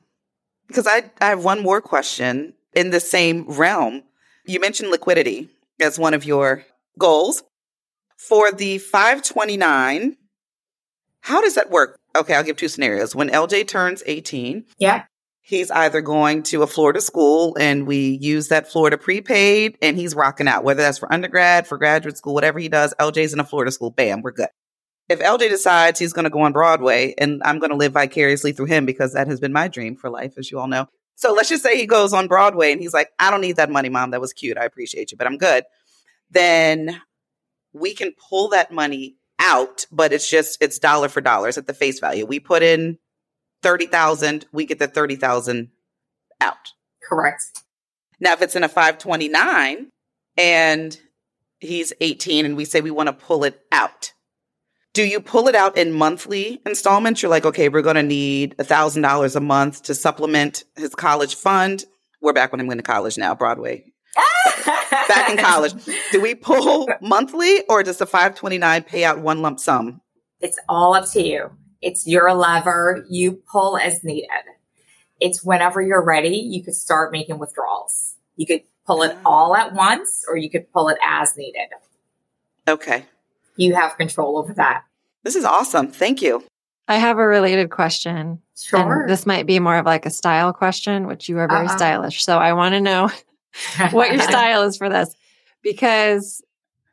Because I have one more question in the same realm. You mentioned liquidity as one of your goals. For the 529, how does that work? Okay, I'll give two scenarios. When LJ turns 18, he's either going to a Florida school and we use that Florida prepaid and he's rocking out, whether that's for undergrad, for graduate school, whatever he does, LJ's in a Florida school, bam, we're good. If LJ decides he's going to go on Broadway and I'm going to live vicariously through him because that has been my dream for life, as you all know. So let's just say he goes on Broadway and he's like, I don't need that money, Mom. That was cute. I appreciate you, but I'm good. Then we can pull that money out, but it's dollar for dollar. It's at the face value. We put in $30,000. We get the $30,000 out. Correct. Now, if it's in a 529 and he's 18 and we say we want to pull it out, do you pull it out in monthly installments? You're like, okay, we're going to need $1,000 a month to supplement his college fund. We're back when I'm going to college now, Broadway. Back in college. Do we pull monthly or does the 529 pay out one lump sum? It's all up to you. It's your lever. You pull as needed. It's whenever you're ready, you could start making withdrawals. You could pull it all at once or you could pull it as needed. Okay. You have control over that. This is awesome. Thank you. I have a related question. Sure. And this might be more of like a style question, which you are very stylish. So I want to know what your style is for this, because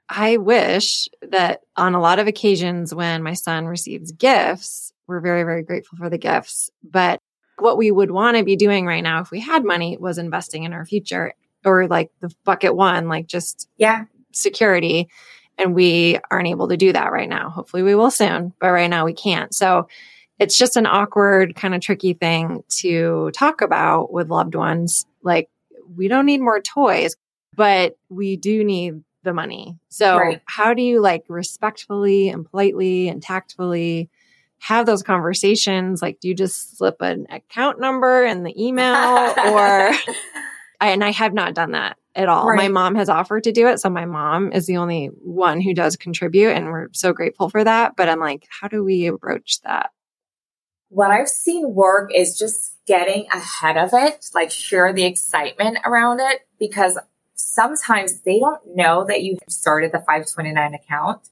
I wish that on a lot of occasions when my son receives gifts, We're very, very grateful for the gifts. But what we would want to be doing right now, if we had money, was investing in our future, or like the bucket one, like just security. And we aren't able to do that right now. Hopefully we will soon, but right now we can't. So it's just an awkward, kind of tricky thing to talk about with loved ones. Like, we don't need more toys, but we do need the money. So how do you like respectfully and politely and tactfully have those conversations? Like, do you just slip an account number in the email or... And I have not done that at all. Right. My mom has offered to do it. So my mom is the only one who does contribute, and we're so grateful for that. But I'm like, how do we approach that? What I've seen work is just getting ahead of it, like share the excitement around it, because sometimes they don't know that you started the 529 account.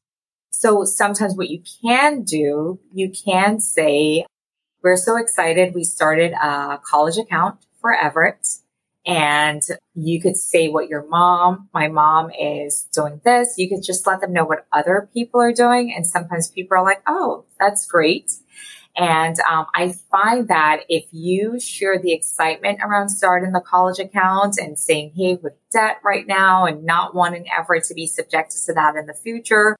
So sometimes what you can do, you can say, we're so excited. We started a college account for Everett. And you could say what my mom is doing this. You could just let them know what other people are doing. And sometimes people are like, oh, that's great. And I find that if you share the excitement around starting the college account and saying, hey, with debt right now and not wanting Everett to be subjected to that in the future,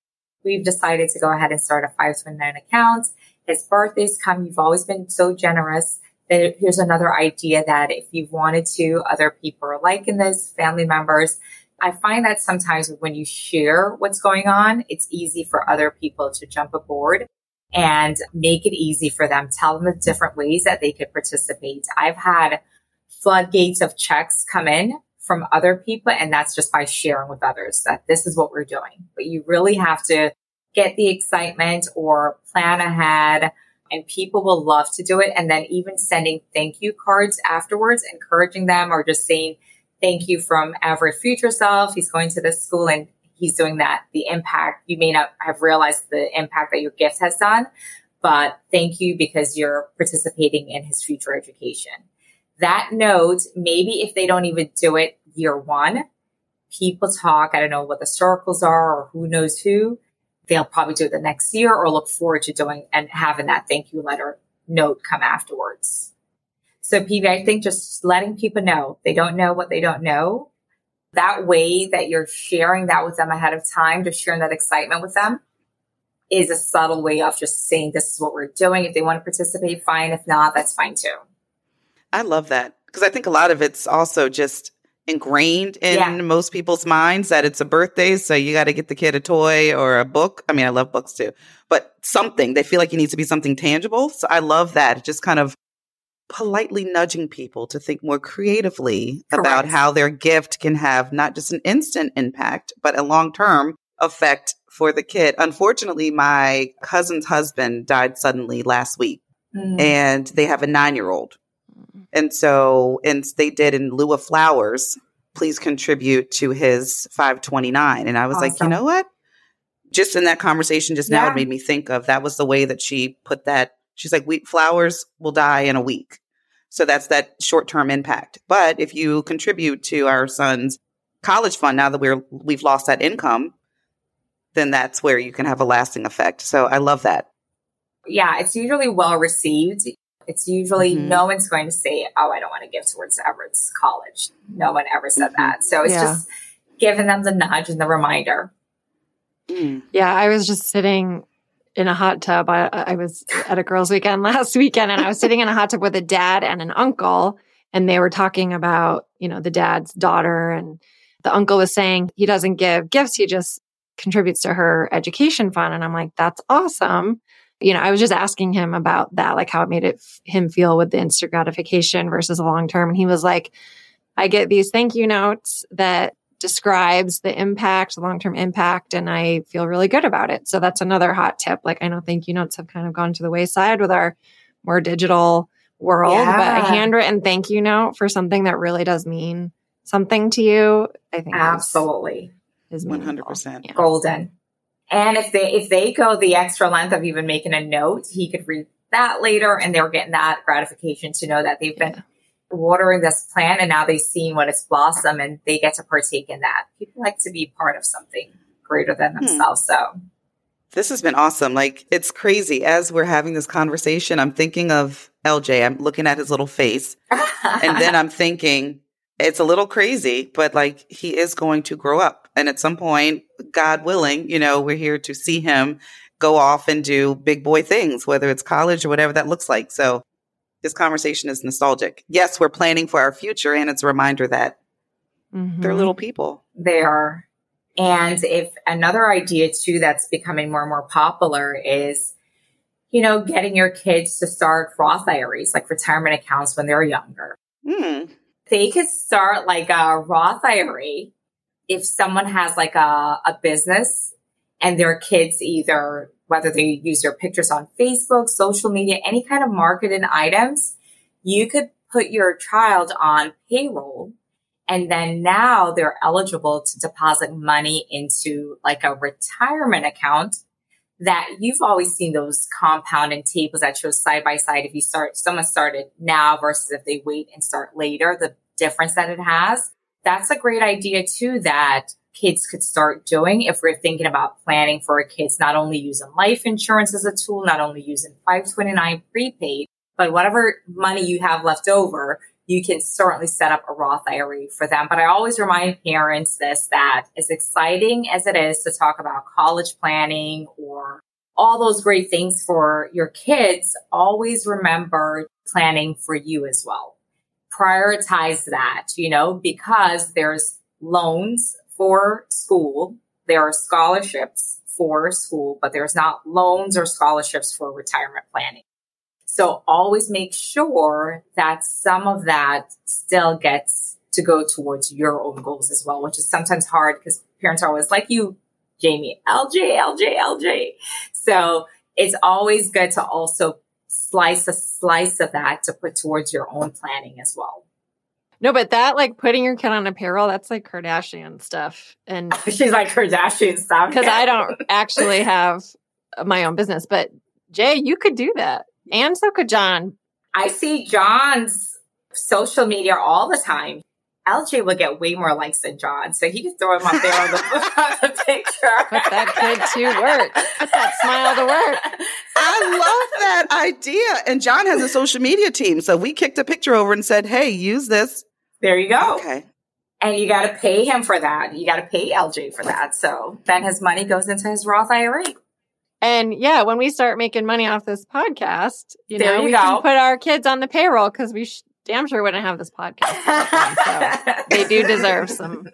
we've decided to go ahead and start a 529 account. His birthday's come. You've always been so generous. Here's another idea that if you wanted to, other people are liking this, family members. I find that sometimes when you share what's going on, it's easy for other people to jump aboard and make it easy for them. Tell them the different ways that they could participate. I've had floodgates of checks come in from other people, and that's just by sharing with others that this is what we're doing. But you really have to get the excitement or plan ahead. And people will love to do it. And then even sending thank you cards afterwards, encouraging them, or just saying thank you from Everett future self. He's going to this school and he's doing that. The impact, you may not have realized the impact that your gift has done, but thank you because you're participating in his future education. That note, maybe if they don't even do it year one, people talk, I don't know what the circles are or who knows who. They'll probably do it the next year or look forward to doing and having that thank you letter note come afterwards. So PV, I think just letting people know they don't know what they don't know. That way that you're sharing that with them ahead of time, just sharing that excitement with them is a subtle way of just saying this is what we're doing. If they want to participate, fine. If not, that's fine too. I love that, because I think a lot of it's also just ingrained in most people's minds that it's a birthday, so you got to get the kid a toy or a book. I mean, I love books too, but something. They feel like it needs to be something tangible. So I love that. Just kind of politely nudging people to think more creatively about how their gift can have not just an instant impact, but a long-term effect for the kid. Unfortunately, my cousin's husband died suddenly last week, and they have a 9-year-old. And so, and they did in lieu of flowers, please contribute to his 529. And I was like, you know what? Just in that conversation just now, it made me think of, that was the way that she put that. She's like, flowers will die in a week. So that's that short-term impact. But if you contribute to our son's college fund, now that we've lost that income, then that's where you can have a lasting effect. So I love that. Yeah, it's usually well received. It's usually no one's going to say, oh, I don't want to give towards Everett's college. No one ever said that. So it's just giving them the nudge and the reminder. Yeah, I was just sitting in a hot tub. I was at a girls' weekend last weekend, and I was sitting in a hot tub with a dad and an uncle, and they were talking about, you know, the dad's daughter, and the uncle was saying he doesn't give gifts. He just contributes to her education fund. And I'm like, that's awesome. You know, I was just asking him about that, like how it made him feel with the instant gratification versus the long term. And he was like, I get these thank you notes that describes the impact, the long-term impact, and I feel really good about it. So that's another hot tip. Like, I know thank you notes have kind of gone to the wayside with our more digital world, but a handwritten thank you note for something that really does mean something to you, I think absolutely is 100% golden. And if they go the extra length of even making a note, he could read that later, and they were getting that gratification to know that they've been watering this plant, and now they've seen what it's blossomed, and they get to partake in that. People like to be part of something greater than themselves. So This has been awesome. Like, it's crazy. As we're having this conversation, I'm thinking of LJ. I'm looking at his little face. And then I'm thinking, it's a little crazy, but like, he is going to grow up. And at some point, God willing, you know, we're here to see him go off and do big boy things, whether it's college or whatever that looks like. So this conversation is nostalgic. Yes, we're planning for our future. And it's a reminder that they're little people. They are. And if another idea too, that's becoming more and more popular is, you know, getting your kids to start Roth IRAs, like retirement accounts when they're younger. Mm. They could start like a Roth IRA if someone has like a business and their kids either, whether they use their pictures on Facebook, social media, any kind of marketing items, you could put your child on payroll. And then now they're eligible to deposit money into like a retirement account that you've always seen those compounding tables that show side by side. If you start, someone started now versus if they wait and start later, the difference that it has. That's a great idea too, that kids could start doing if we're thinking about planning for our kids, not only using life insurance as a tool, not only using 529 prepaid, but whatever money you have left over, you can certainly set up a Roth IRA for them. But I always remind parents this, that as exciting as it is to talk about college planning or all those great things for your kids, always remember planning for you as well. Prioritize that, you know, because there's loans for school. There are scholarships for school, but there's not loans or scholarships for retirement planning. So always make sure that some of that still gets to go towards your own goals as well, which is sometimes hard because parents are always like you, Jamie, LJ. So it's always good to also slice a slice of that to put towards your own planning as well. No, but that, like putting your kid on a payroll, that's like Kardashian stuff. And she's like Kardashian stuff. Because I don't actually have my own business. But Jay, you could do that. And so could John. I see John's social media all the time. LJ will get way more likes than John. So he can throw him up there on the picture. Put that kid to work. Put that smile to work. I love that idea. And John has a social media team. So we kicked a picture over and said, hey, use this. There you go. Okay. And you got to pay him for that. You got to pay LJ for that. So then his money goes into his Roth IRA. And yeah, when we start making money off this podcast, we can put our kids on the payroll because we damn sure wouldn't have this podcast. So they do deserve some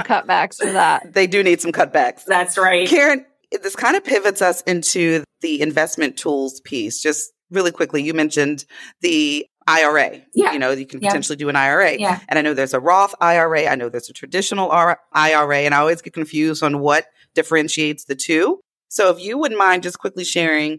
cutbacks for that. They do need some cutbacks. That's right. Karen, this kind of pivots us into the investment tools piece. Just really quickly, you mentioned the IRA. Yeah. You know, you can potentially do an IRA. Yeah. And I know there's a Roth IRA. I know there's a traditional IRA. And I always get confused on what differentiates the two. So if you wouldn't mind just quickly sharing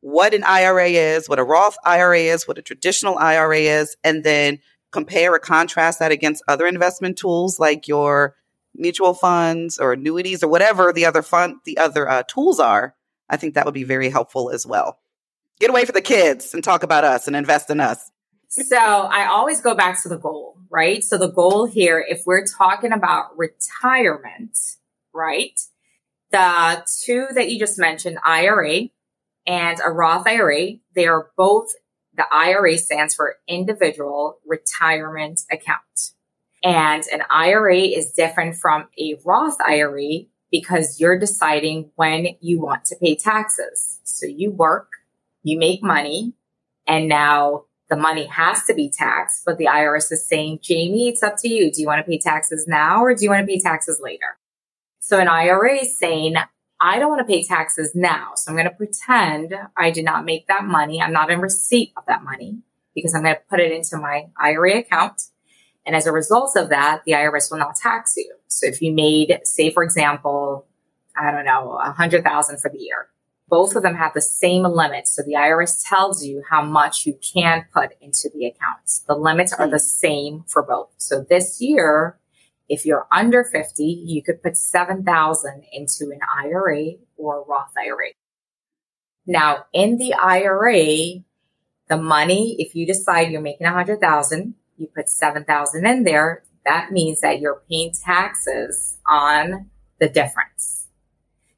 what an IRA is, what a Roth IRA is, what a traditional IRA is, and then compare or contrast that against other investment tools like your mutual funds or annuities or whatever the other tools are, I think that would be very helpful as well. Get away from the kids and talk about us and invest in us. So I always go back to the goal, right? So the goal here, if we're talking about retirement, right? The two that you just mentioned, IRA and a Roth IRA, they are both, the IRA stands for Individual Retirement Account. And an IRA is different from a Roth IRA because you're deciding when you want to pay taxes. So you work, you make money, and now the money has to be taxed. But the IRS is saying, Jamie, it's up to you. Do you want to pay taxes now or do you want to pay taxes later? So an IRA is saying, I don't want to pay taxes now. So I'm going to pretend I did not make that money. I'm not in receipt of that money because I'm going to put it into my IRA account. And as a result of that, the IRS will not tax you. So if you made, say, for example, I don't know, $100,000 for the year, both of them have the same limit. So the IRS tells you how much you can put into the accounts. The limits are the same for both. So this year, if you're under 50, you could put $7,000 into an IRA or a Roth IRA. Now, in the IRA, the money, if you decide you're making $100,000, you put $7,000 in there. That means that you're paying taxes on the difference.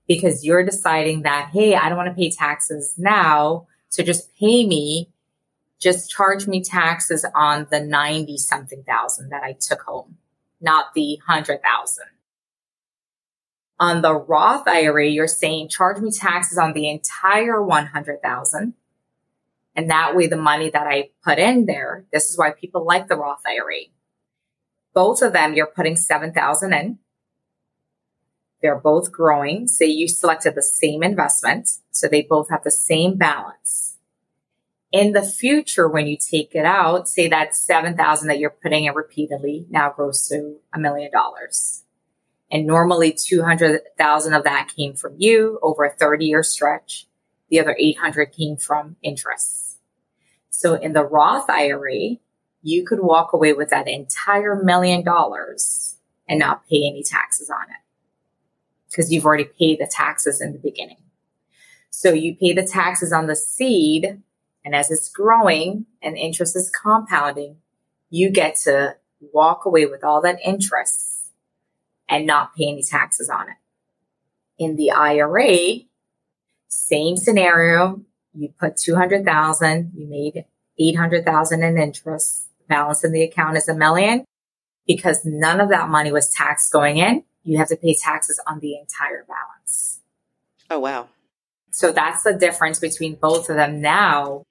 because you're deciding that, hey, I don't want to pay taxes now. So just pay me, just charge me taxes on the 90 something thousand that I took home, not the 100,000. On the Roth IRA, you're saying charge me taxes on the entire 100,000. And that way the money that I put in there, this is why people like the Roth IRA. Both of them, you're putting 7,000 in. They're both growing. So you selected the same investment. So they both have the same balance. In the future, when you take it out, say that 7,000 that you're putting in repeatedly now grows to $1 million. And normally 200,000 of that came from you over a 30-year stretch. The other 800 came from interest. So in the Roth IRA, you could walk away with that entire $1 million and not pay any taxes on it, because you've already paid the taxes in the beginning. So you pay the taxes on the seed, and as it's growing and interest is compounding, you get to walk away with all that interest and not pay any taxes on it. In the IRA, same scenario, you put 200,000, you made 800,000 in interest, balance in the account is $1 million, because none of that money was taxed going in. You have to pay taxes on the entire balance. Oh, wow. So that's the difference between both of them now.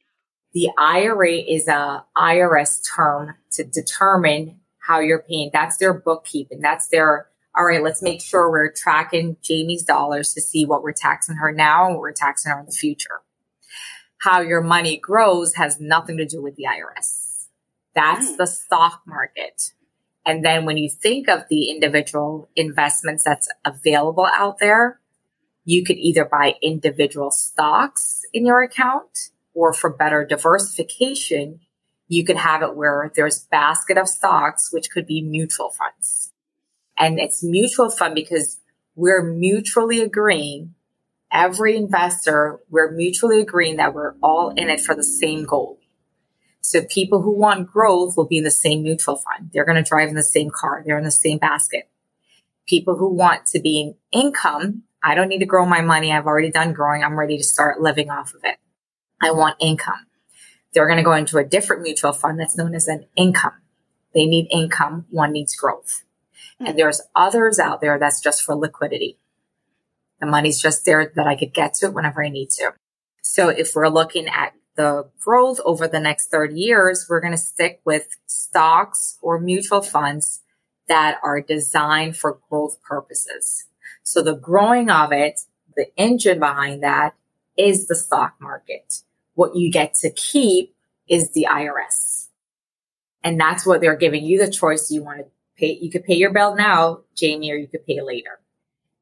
The IRA is a IRS term to determine how you're paying. That's their bookkeeping. That's their, all right, let's make sure we're tracking Jamie's dollars to see what we're taxing her now and what we're taxing her in the future. How your money grows has nothing to do with the IRS. That's the stock market. And then when you think of the individual investments that's available out there, you could either buy individual stocks in your account, or for better diversification, you could have it where there's a basket of stocks, which could be mutual funds. And it's mutual fund because we're mutually agreeing, every investor, we're mutually agreeing that we're all in it for the same goal. So people who want growth will be in the same mutual fund. They're going to drive in the same car. They're in the same basket. People who want to be in income, I don't need to grow my money. I've already done growing. I'm ready to start living off of it. I want income. They're going to go into a different mutual fund that's known as an income. They need income. One needs growth. And there's others out there that's just for liquidity. The money's just there that I could get to it whenever I need to. So if we're looking at the growth over the next 30 years, we're going to stick with stocks or mutual funds that are designed for growth purposes. So the growing of it, the engine behind that is the stock market. What you get to keep is the IRS. And that's what they're giving you the choice. You want to pay, you could pay your bill now, Jamie, or you could pay later.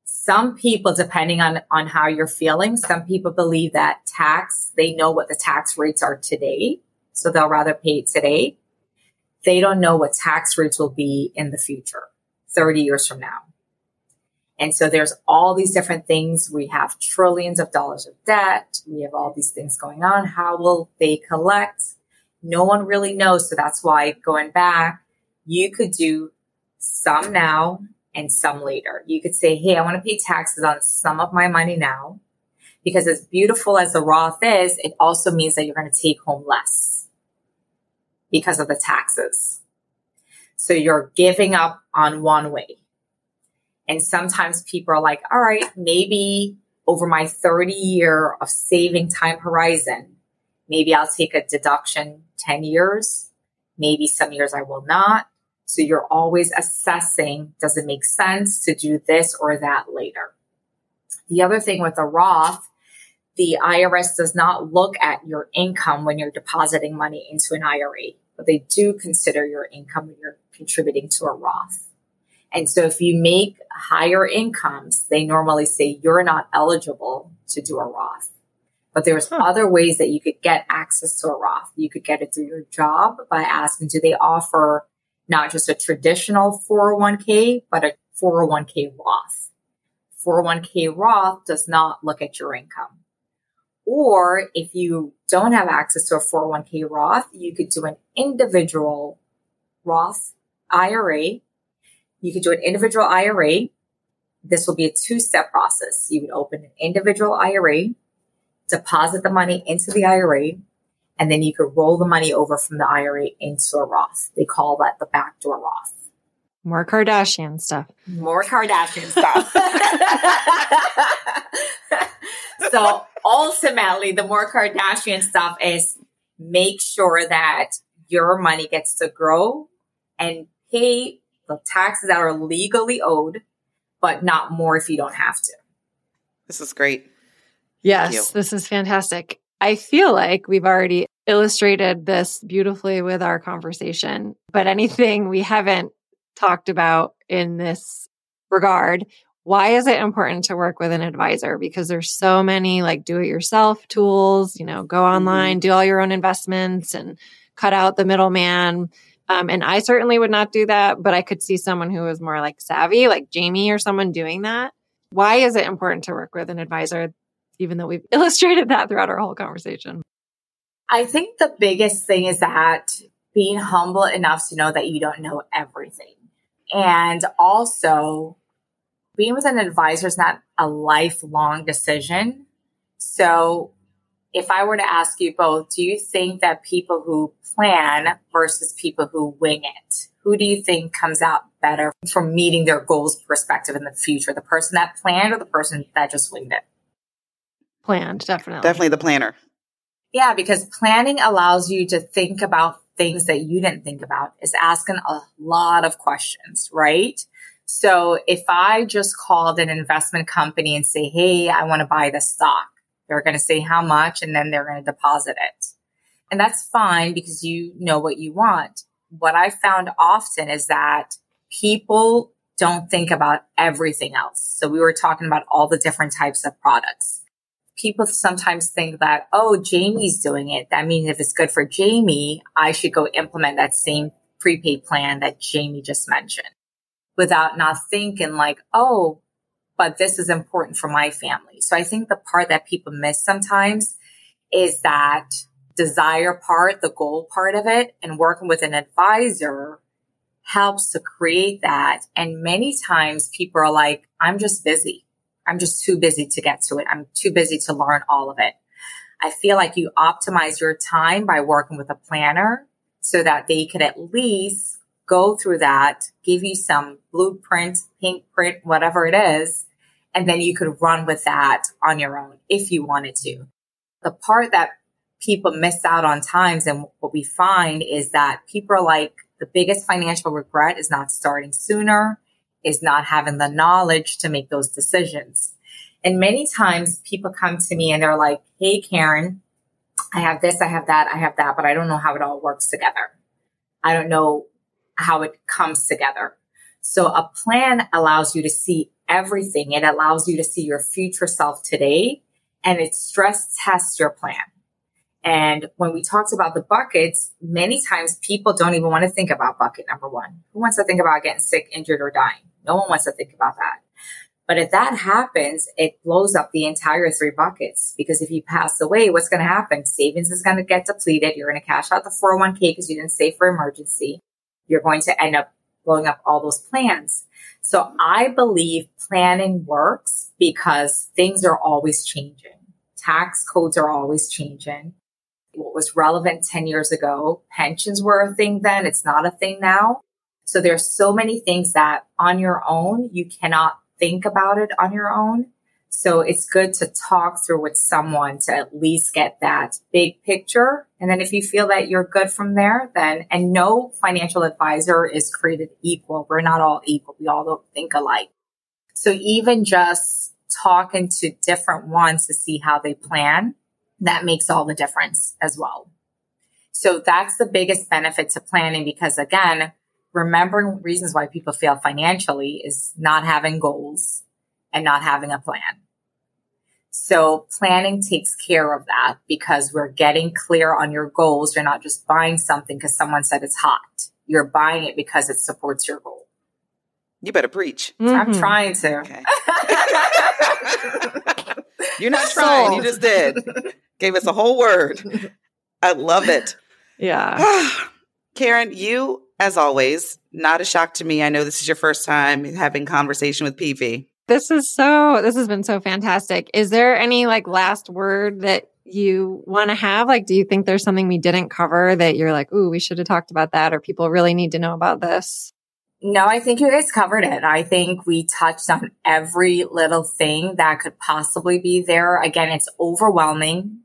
Some people, depending on how you're feeling, some people believe that tax, they know what the tax rates are today, so they'll rather pay it today. They don't know what tax rates will be in the future, 30 years from now. And so there's all these different things. We have trillions of dollars of debt. We have all these things going on. How will they collect? No one really knows. So that's why going back, you could do some now and some later. You could say, hey, I want to pay taxes on some of my money now, because as beautiful as the Roth is, it also means that you're going to take home less because of the taxes. So you're giving up on one way. And sometimes people are like, all right, maybe over my 30-year of saving time horizon, maybe I'll take a deduction 10 years. Maybe some years I will not. So you're always assessing, does it make sense to do this or that later? The other thing with the Roth, the IRS does not look at your income when you're depositing money into an IRA, but they do consider your income when you're contributing to a Roth. And so if you make higher incomes, they normally say you're not eligible to do a Roth. But there's other ways that you could get access to a Roth. You could get it through your job by asking, do they offer not just a traditional 401k, but a 401k Roth. 401k Roth does not look at your income. Or if you don't have access to a 401k Roth, you could do an individual Roth IRA. You could do an individual IRA This will be a two-step process. You would open an individual IRA, deposit the money into the IRA, and then you could roll the money over from the IRA into a Roth. They call that the backdoor Roth. More Kardashian stuff. More Kardashian stuff. So ultimately, the more Kardashian stuff is make sure that your money gets to grow and pay the taxes that are legally owed, but not more if you don't have to. This is great. Yes, this is fantastic. I feel like we've already illustrated this beautifully with our conversation, but anything we haven't talked about in this regard, why is it important to work with an advisor? Because there's so many like do-it-yourself tools, you know, go online, do all your own investments and cut out the middleman. And I certainly would not do that, but I could see someone who was more like savvy, like Jamie or someone doing that. Why is it important to work with an advisor, even though we've illustrated that throughout our whole conversation? I think the biggest thing is that being humble enough to know that you don't know everything. And also being with an advisor is not a lifelong decision. So if I were to ask you both, do you think that people who plan versus people who wing it, who do you think comes out better from meeting their goals perspective in the future? The person that planned or the person that just winged it? Planned, definitely. Definitely the planner. Yeah, because planning allows you to think about things that you didn't think about. It's asking a lot of questions, right? So if I just called an investment company and say, hey, I want to buy this stock, they're going to say how much, and then they're going to deposit it. And that's fine because you know what you want. What I found often is that people don't think about everything else. So we were talking about all the different types of products. People sometimes think that, oh, Jamie's doing it. That means if it's good for Jamie, I should go implement that same prepaid plan that Jamie just mentioned without not thinking like, oh, but this is important for my family. So I think the part that people miss sometimes is that desire part, the goal part of it, and working with an advisor helps to create that. And many times people are like, I'm just busy. I'm just too busy to get to it. I'm too busy to learn all of it. I feel like you optimize your time by working with a planner so that they could at least go through that, give you some blueprint, pink print, whatever it is, and then you could run with that on your own if you wanted to. The part that people miss out on times and what we find is that people are like, the biggest financial regret is not starting sooner, is not having the knowledge to make those decisions. And many times people come to me and they're like, hey, Karen, I have this, I have that, but I don't know how it all works together. I don't know how it comes together. So a plan allows you to see everything. It allows you to see your future self today, and it stress tests your plan. And when we talked about the buckets, many times people don't even want to think about bucket number one. Who wants to think about getting sick, injured, or dying? No one wants to think about that. But if that happens, it blows up the entire three buckets, because if you pass away, what's going to happen? Savings is going to get depleted. You're going to cash out the 401k because you didn't save for emergency. You're going to end up blowing up all those plans. So I believe planning works because things are always changing. Tax codes are always changing. What was relevant 10 years ago, pensions were a thing then, it's not a thing now. So there's so many things that on your own, you cannot think about it on your own. So it's good to talk through with someone to at least get that big picture. And then if you feel that you're good from there, then, and no financial advisor is created equal. We're not all equal. We all don't think alike. So even just talking to different ones to see how they plan, that makes all the difference as well. So that's the biggest benefit to planning, because again, remembering reasons why people fail financially is not having goals and not having a plan. So planning takes care of that because we're getting clear on your goals. You're not just buying something because someone said it's hot. You're buying it because it supports your goal. You better preach. Mm-hmm. I'm trying to. Okay. You're not trying. You just did. Gave us a whole word. I love it. Yeah. Karen, you, as always, not a shock to me. I know this is your first time having conversation with PV. This has been so fantastic. Is there any last word that you want to have? Do you think there's something we didn't cover that you're like, ooh, we should have talked about that, or people really need to know about this? No, I think you guys covered it. I think we touched on every little thing that could possibly be there. Again, it's overwhelming.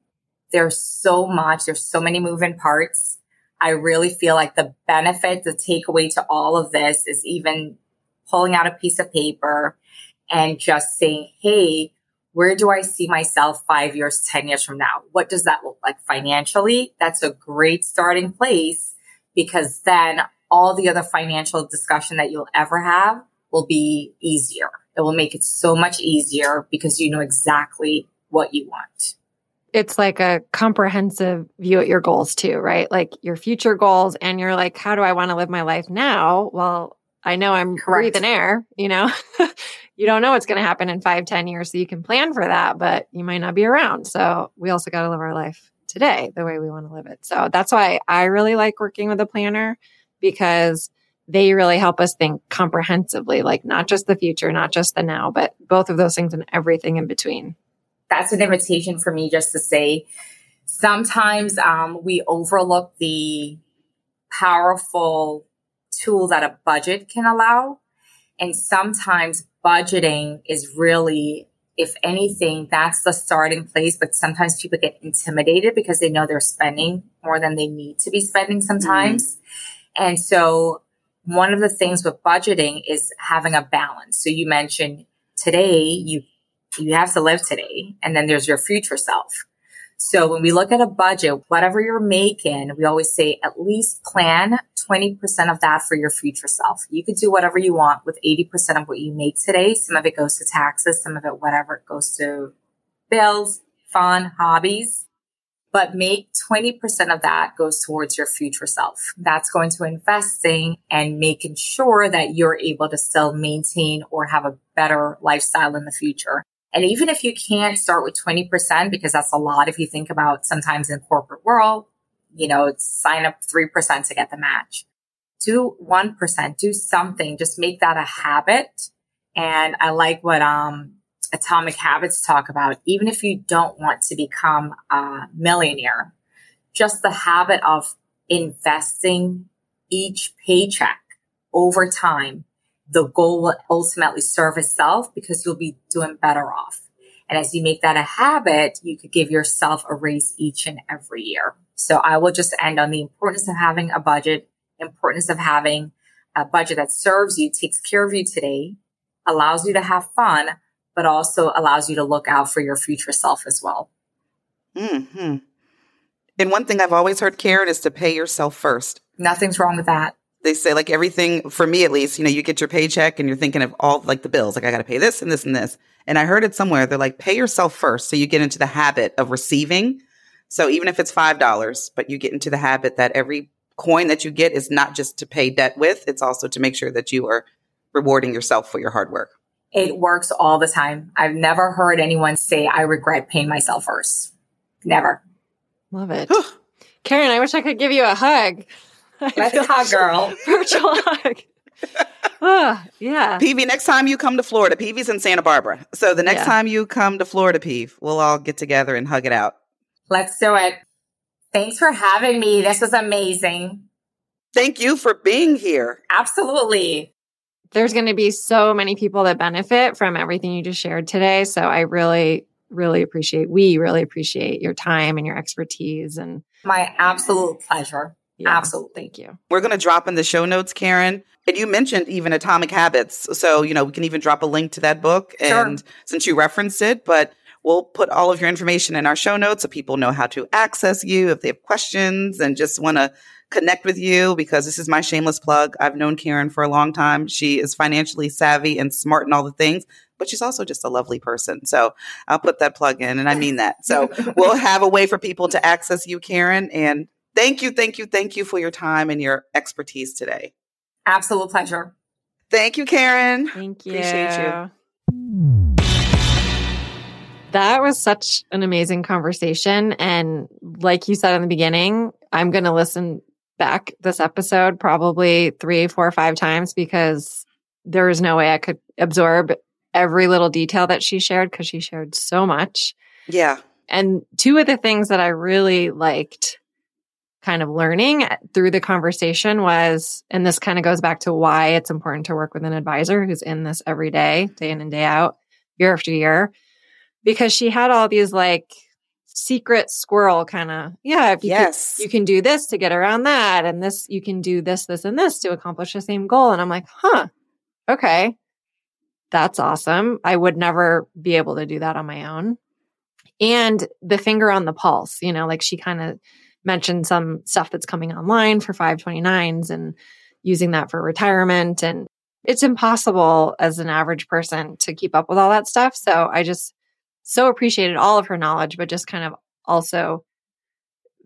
There's so much. There's so many moving parts. I really feel like the benefit, the takeaway to all of this is even pulling out a piece of paper and just saying, hey, where do I see myself 5 years, 10 years from now? What does that look like financially? That's a great starting place, because then all the other financial discussion that you'll ever have will be easier. It will make it so much easier because you know exactly what you want. It's like a comprehensive view at your goals too, right? Your future goals, and you're like, how do I want to live my life now? Well, I know I'm breathing air, you don't know what's going to happen in 5-10 years. So you can plan for that, but you might not be around. So we also got to live our life today the way we want to live it. So that's why I really like working with a planner, because they really help us think comprehensively, not just the future, not just the now, but both of those things and everything in between. That's an invitation for me just to say, sometimes we overlook the powerful tool that a budget can allow. And sometimes budgeting is really, if anything, that's the starting place. But sometimes people get intimidated because they know they're spending more than they need to be spending sometimes. Mm-hmm. And so one of the things with budgeting is having a balance. So you mentioned today, you have to live today, and then there's your future self. So when we look at a budget, whatever you're making, we always say at least plan 20% of that for your future self. You could do whatever you want with 80% of what you make today. Some of it goes to taxes, some of it, whatever, it goes to bills, fun, hobbies. But make 20% of that goes towards your future self. That's going to investing and making sure that you're able to still maintain or have a better lifestyle in the future. And even if you can't start with 20%, because that's a lot, if you think about sometimes in the corporate world, sign up 3% to get the match. Do 1%, do something, just make that a habit. And I like what Atomic Habits talk about. Even if you don't want to become a millionaire, just the habit of investing each paycheck over time, the goal will ultimately serve itself because you'll be doing better off. And as you make that a habit, you could give yourself a raise each and every year. So I will just end on the importance of having a budget, importance of having a budget that serves you, takes care of you today, allows you to have fun, but also allows you to look out for your future self as well. Mm-hmm. And one thing I've always heard, Karen, is to pay yourself first. Nothing's wrong with that. They say everything, for me at least, you get your paycheck and you're thinking of all the bills, I got to pay this and this and this. And I heard it somewhere. They're pay yourself first. So you get into the habit of receiving. So even if it's $5, but you get into the habit that every coin that you get is not just to pay debt with, it's also to make sure that you are rewarding yourself for your hard work. It works all the time. I've never heard anyone say, I regret paying myself first. Never. Love it. Karen, I wish I could give you a hug. That's a hot girl. Virtual hug. Yeah. Peavy, next time you come to Florida, Peavy's in Santa Barbara. So the next time you come to Florida, Peavy, we'll all get together and hug it out. Let's do it. Thanks for having me. This was amazing. Thank you for being here. Absolutely. There's going to be so many people that benefit from everything you just shared today. So I really appreciate your time and your expertise. And my absolute pleasure. Yeah. Absolutely. Thank you. We're going to drop in the show notes, Karen. And you mentioned even Atomic Habits. So, we can even drop a link to that book. And since you referenced it, but we'll put all of your information in our show notes so people know how to access you if they have questions and just want to connect with you, because this is my shameless plug. I've known Karen for a long time. She is financially savvy and smart and all the things, but she's also just a lovely person. So I'll put that plug in, and I mean that. So we'll have a way for people to access you, Karen. And Thank you for your time and your expertise today. Absolute pleasure. Thank you, Karen. Thank you. Appreciate you. That was such an amazing conversation. And like you said in the beginning, I'm going to listen back this episode probably 3, 4, 5 times, because there is no way I could absorb every little detail that she shared because she shared so much. Yeah. And two of the things that I really liked kind of learning through the conversation was, and this kind of goes back to why it's important to work with an advisor who's in this every day, day in and day out, year after year, because she had all these like secret squirrel kind of, you can do this to get around that. And this, you can do this, this, and this to accomplish the same goal. And I'm like, okay, that's awesome. I would never be able to do that on my own. And the finger on the pulse, you know, like she kind of mentioned some stuff that's coming online for 529s and using that for retirement. And it's impossible as an average person to keep up with all that stuff. So I just so appreciated all of her knowledge, but just kind of also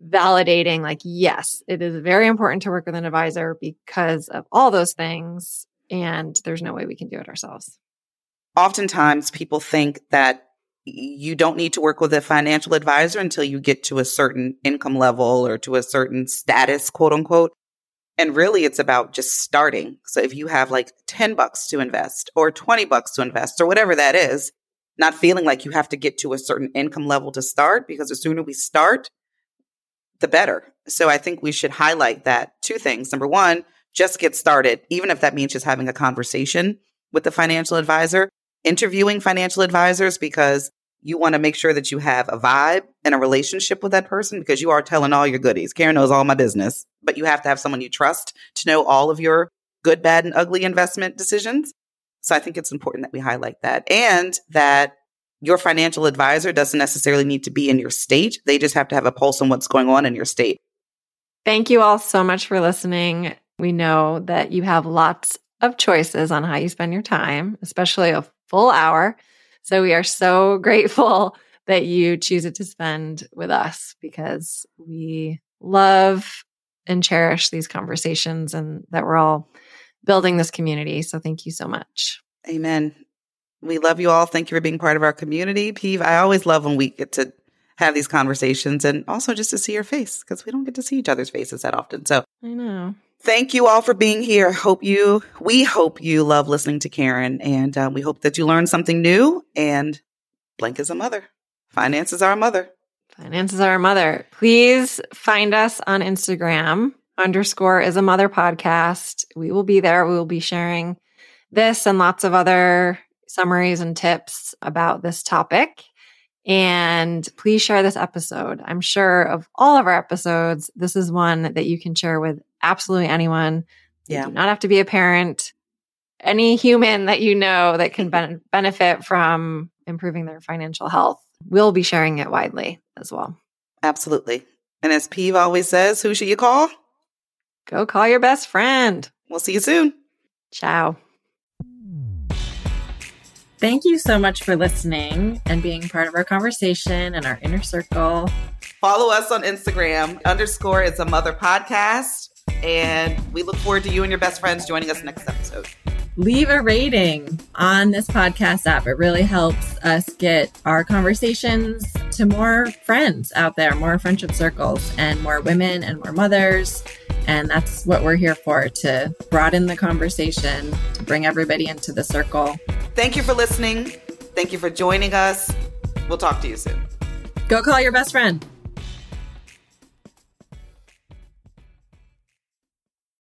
validating, like, yes, it is very important to work with an advisor because of all those things. And there's no way we can do it ourselves. Oftentimes people think that you don't need to work with a financial advisor until you get to a certain income level or to a certain status, quote unquote. And really it's about just starting. So if you have like $10 to invest or $20 to invest or whatever that is, not feeling like you have to get to a certain income level to start, because the sooner we start, the better. So I think we should highlight that two things. Number one, just get started, even if that means just having a conversation with the financial advisor, interviewing financial advisors, because you want to make sure that you have a vibe and a relationship with that person, because you are telling all your goodies. Karen knows all my business, but you have to have someone you trust to know all of your good, bad, and ugly investment decisions. So I think it's important that we highlight that, and that your financial advisor doesn't necessarily need to be in your state. They just have to have a pulse on what's going on in your state. Thank you all so much for listening. We know that you have lots of choices on how you spend your time, especially a full hour. So we are so grateful that you choose it to spend with us, because we love and cherish these conversations and that we're all building this community. So thank you so much. Amen. We love you all. Thank you for being part of our community. Peeve, I always love when we get to have these conversations, and also just to see your face, because we don't get to see each other's faces that often. So I know. Thank you all for being here. We hope you love listening to Karen, and we hope that you learned something new. And Blank is a mother. Finance is our mother. Finance is our mother. Please find us on Instagram, _is a mother podcast. We will be there. We will be sharing this and lots of other summaries and tips about this topic. And please share this episode. I'm sure of all of our episodes, this is one that you can share with absolutely anyone. Yeah. You do not have to be a parent. Any human that you know that can benefit from improving their financial health. We'll be sharing it widely as well. Absolutely. And as Peeve always says, who should you call? Go call your best friend. We'll see you soon. Ciao. Thank you so much for listening and being part of our conversation and our inner circle. Follow us on Instagram, _is a mother podcast. And we look forward to you and your best friends joining us next episode. Leave a rating on this podcast app. It really helps us get our conversations to more friends out there, more friendship circles, and more women and more mothers. And that's what we're here for, to broaden the conversation, to bring everybody into the circle. Thank you for listening. Thank you for joining us. We'll talk to you soon. Go call your best friend.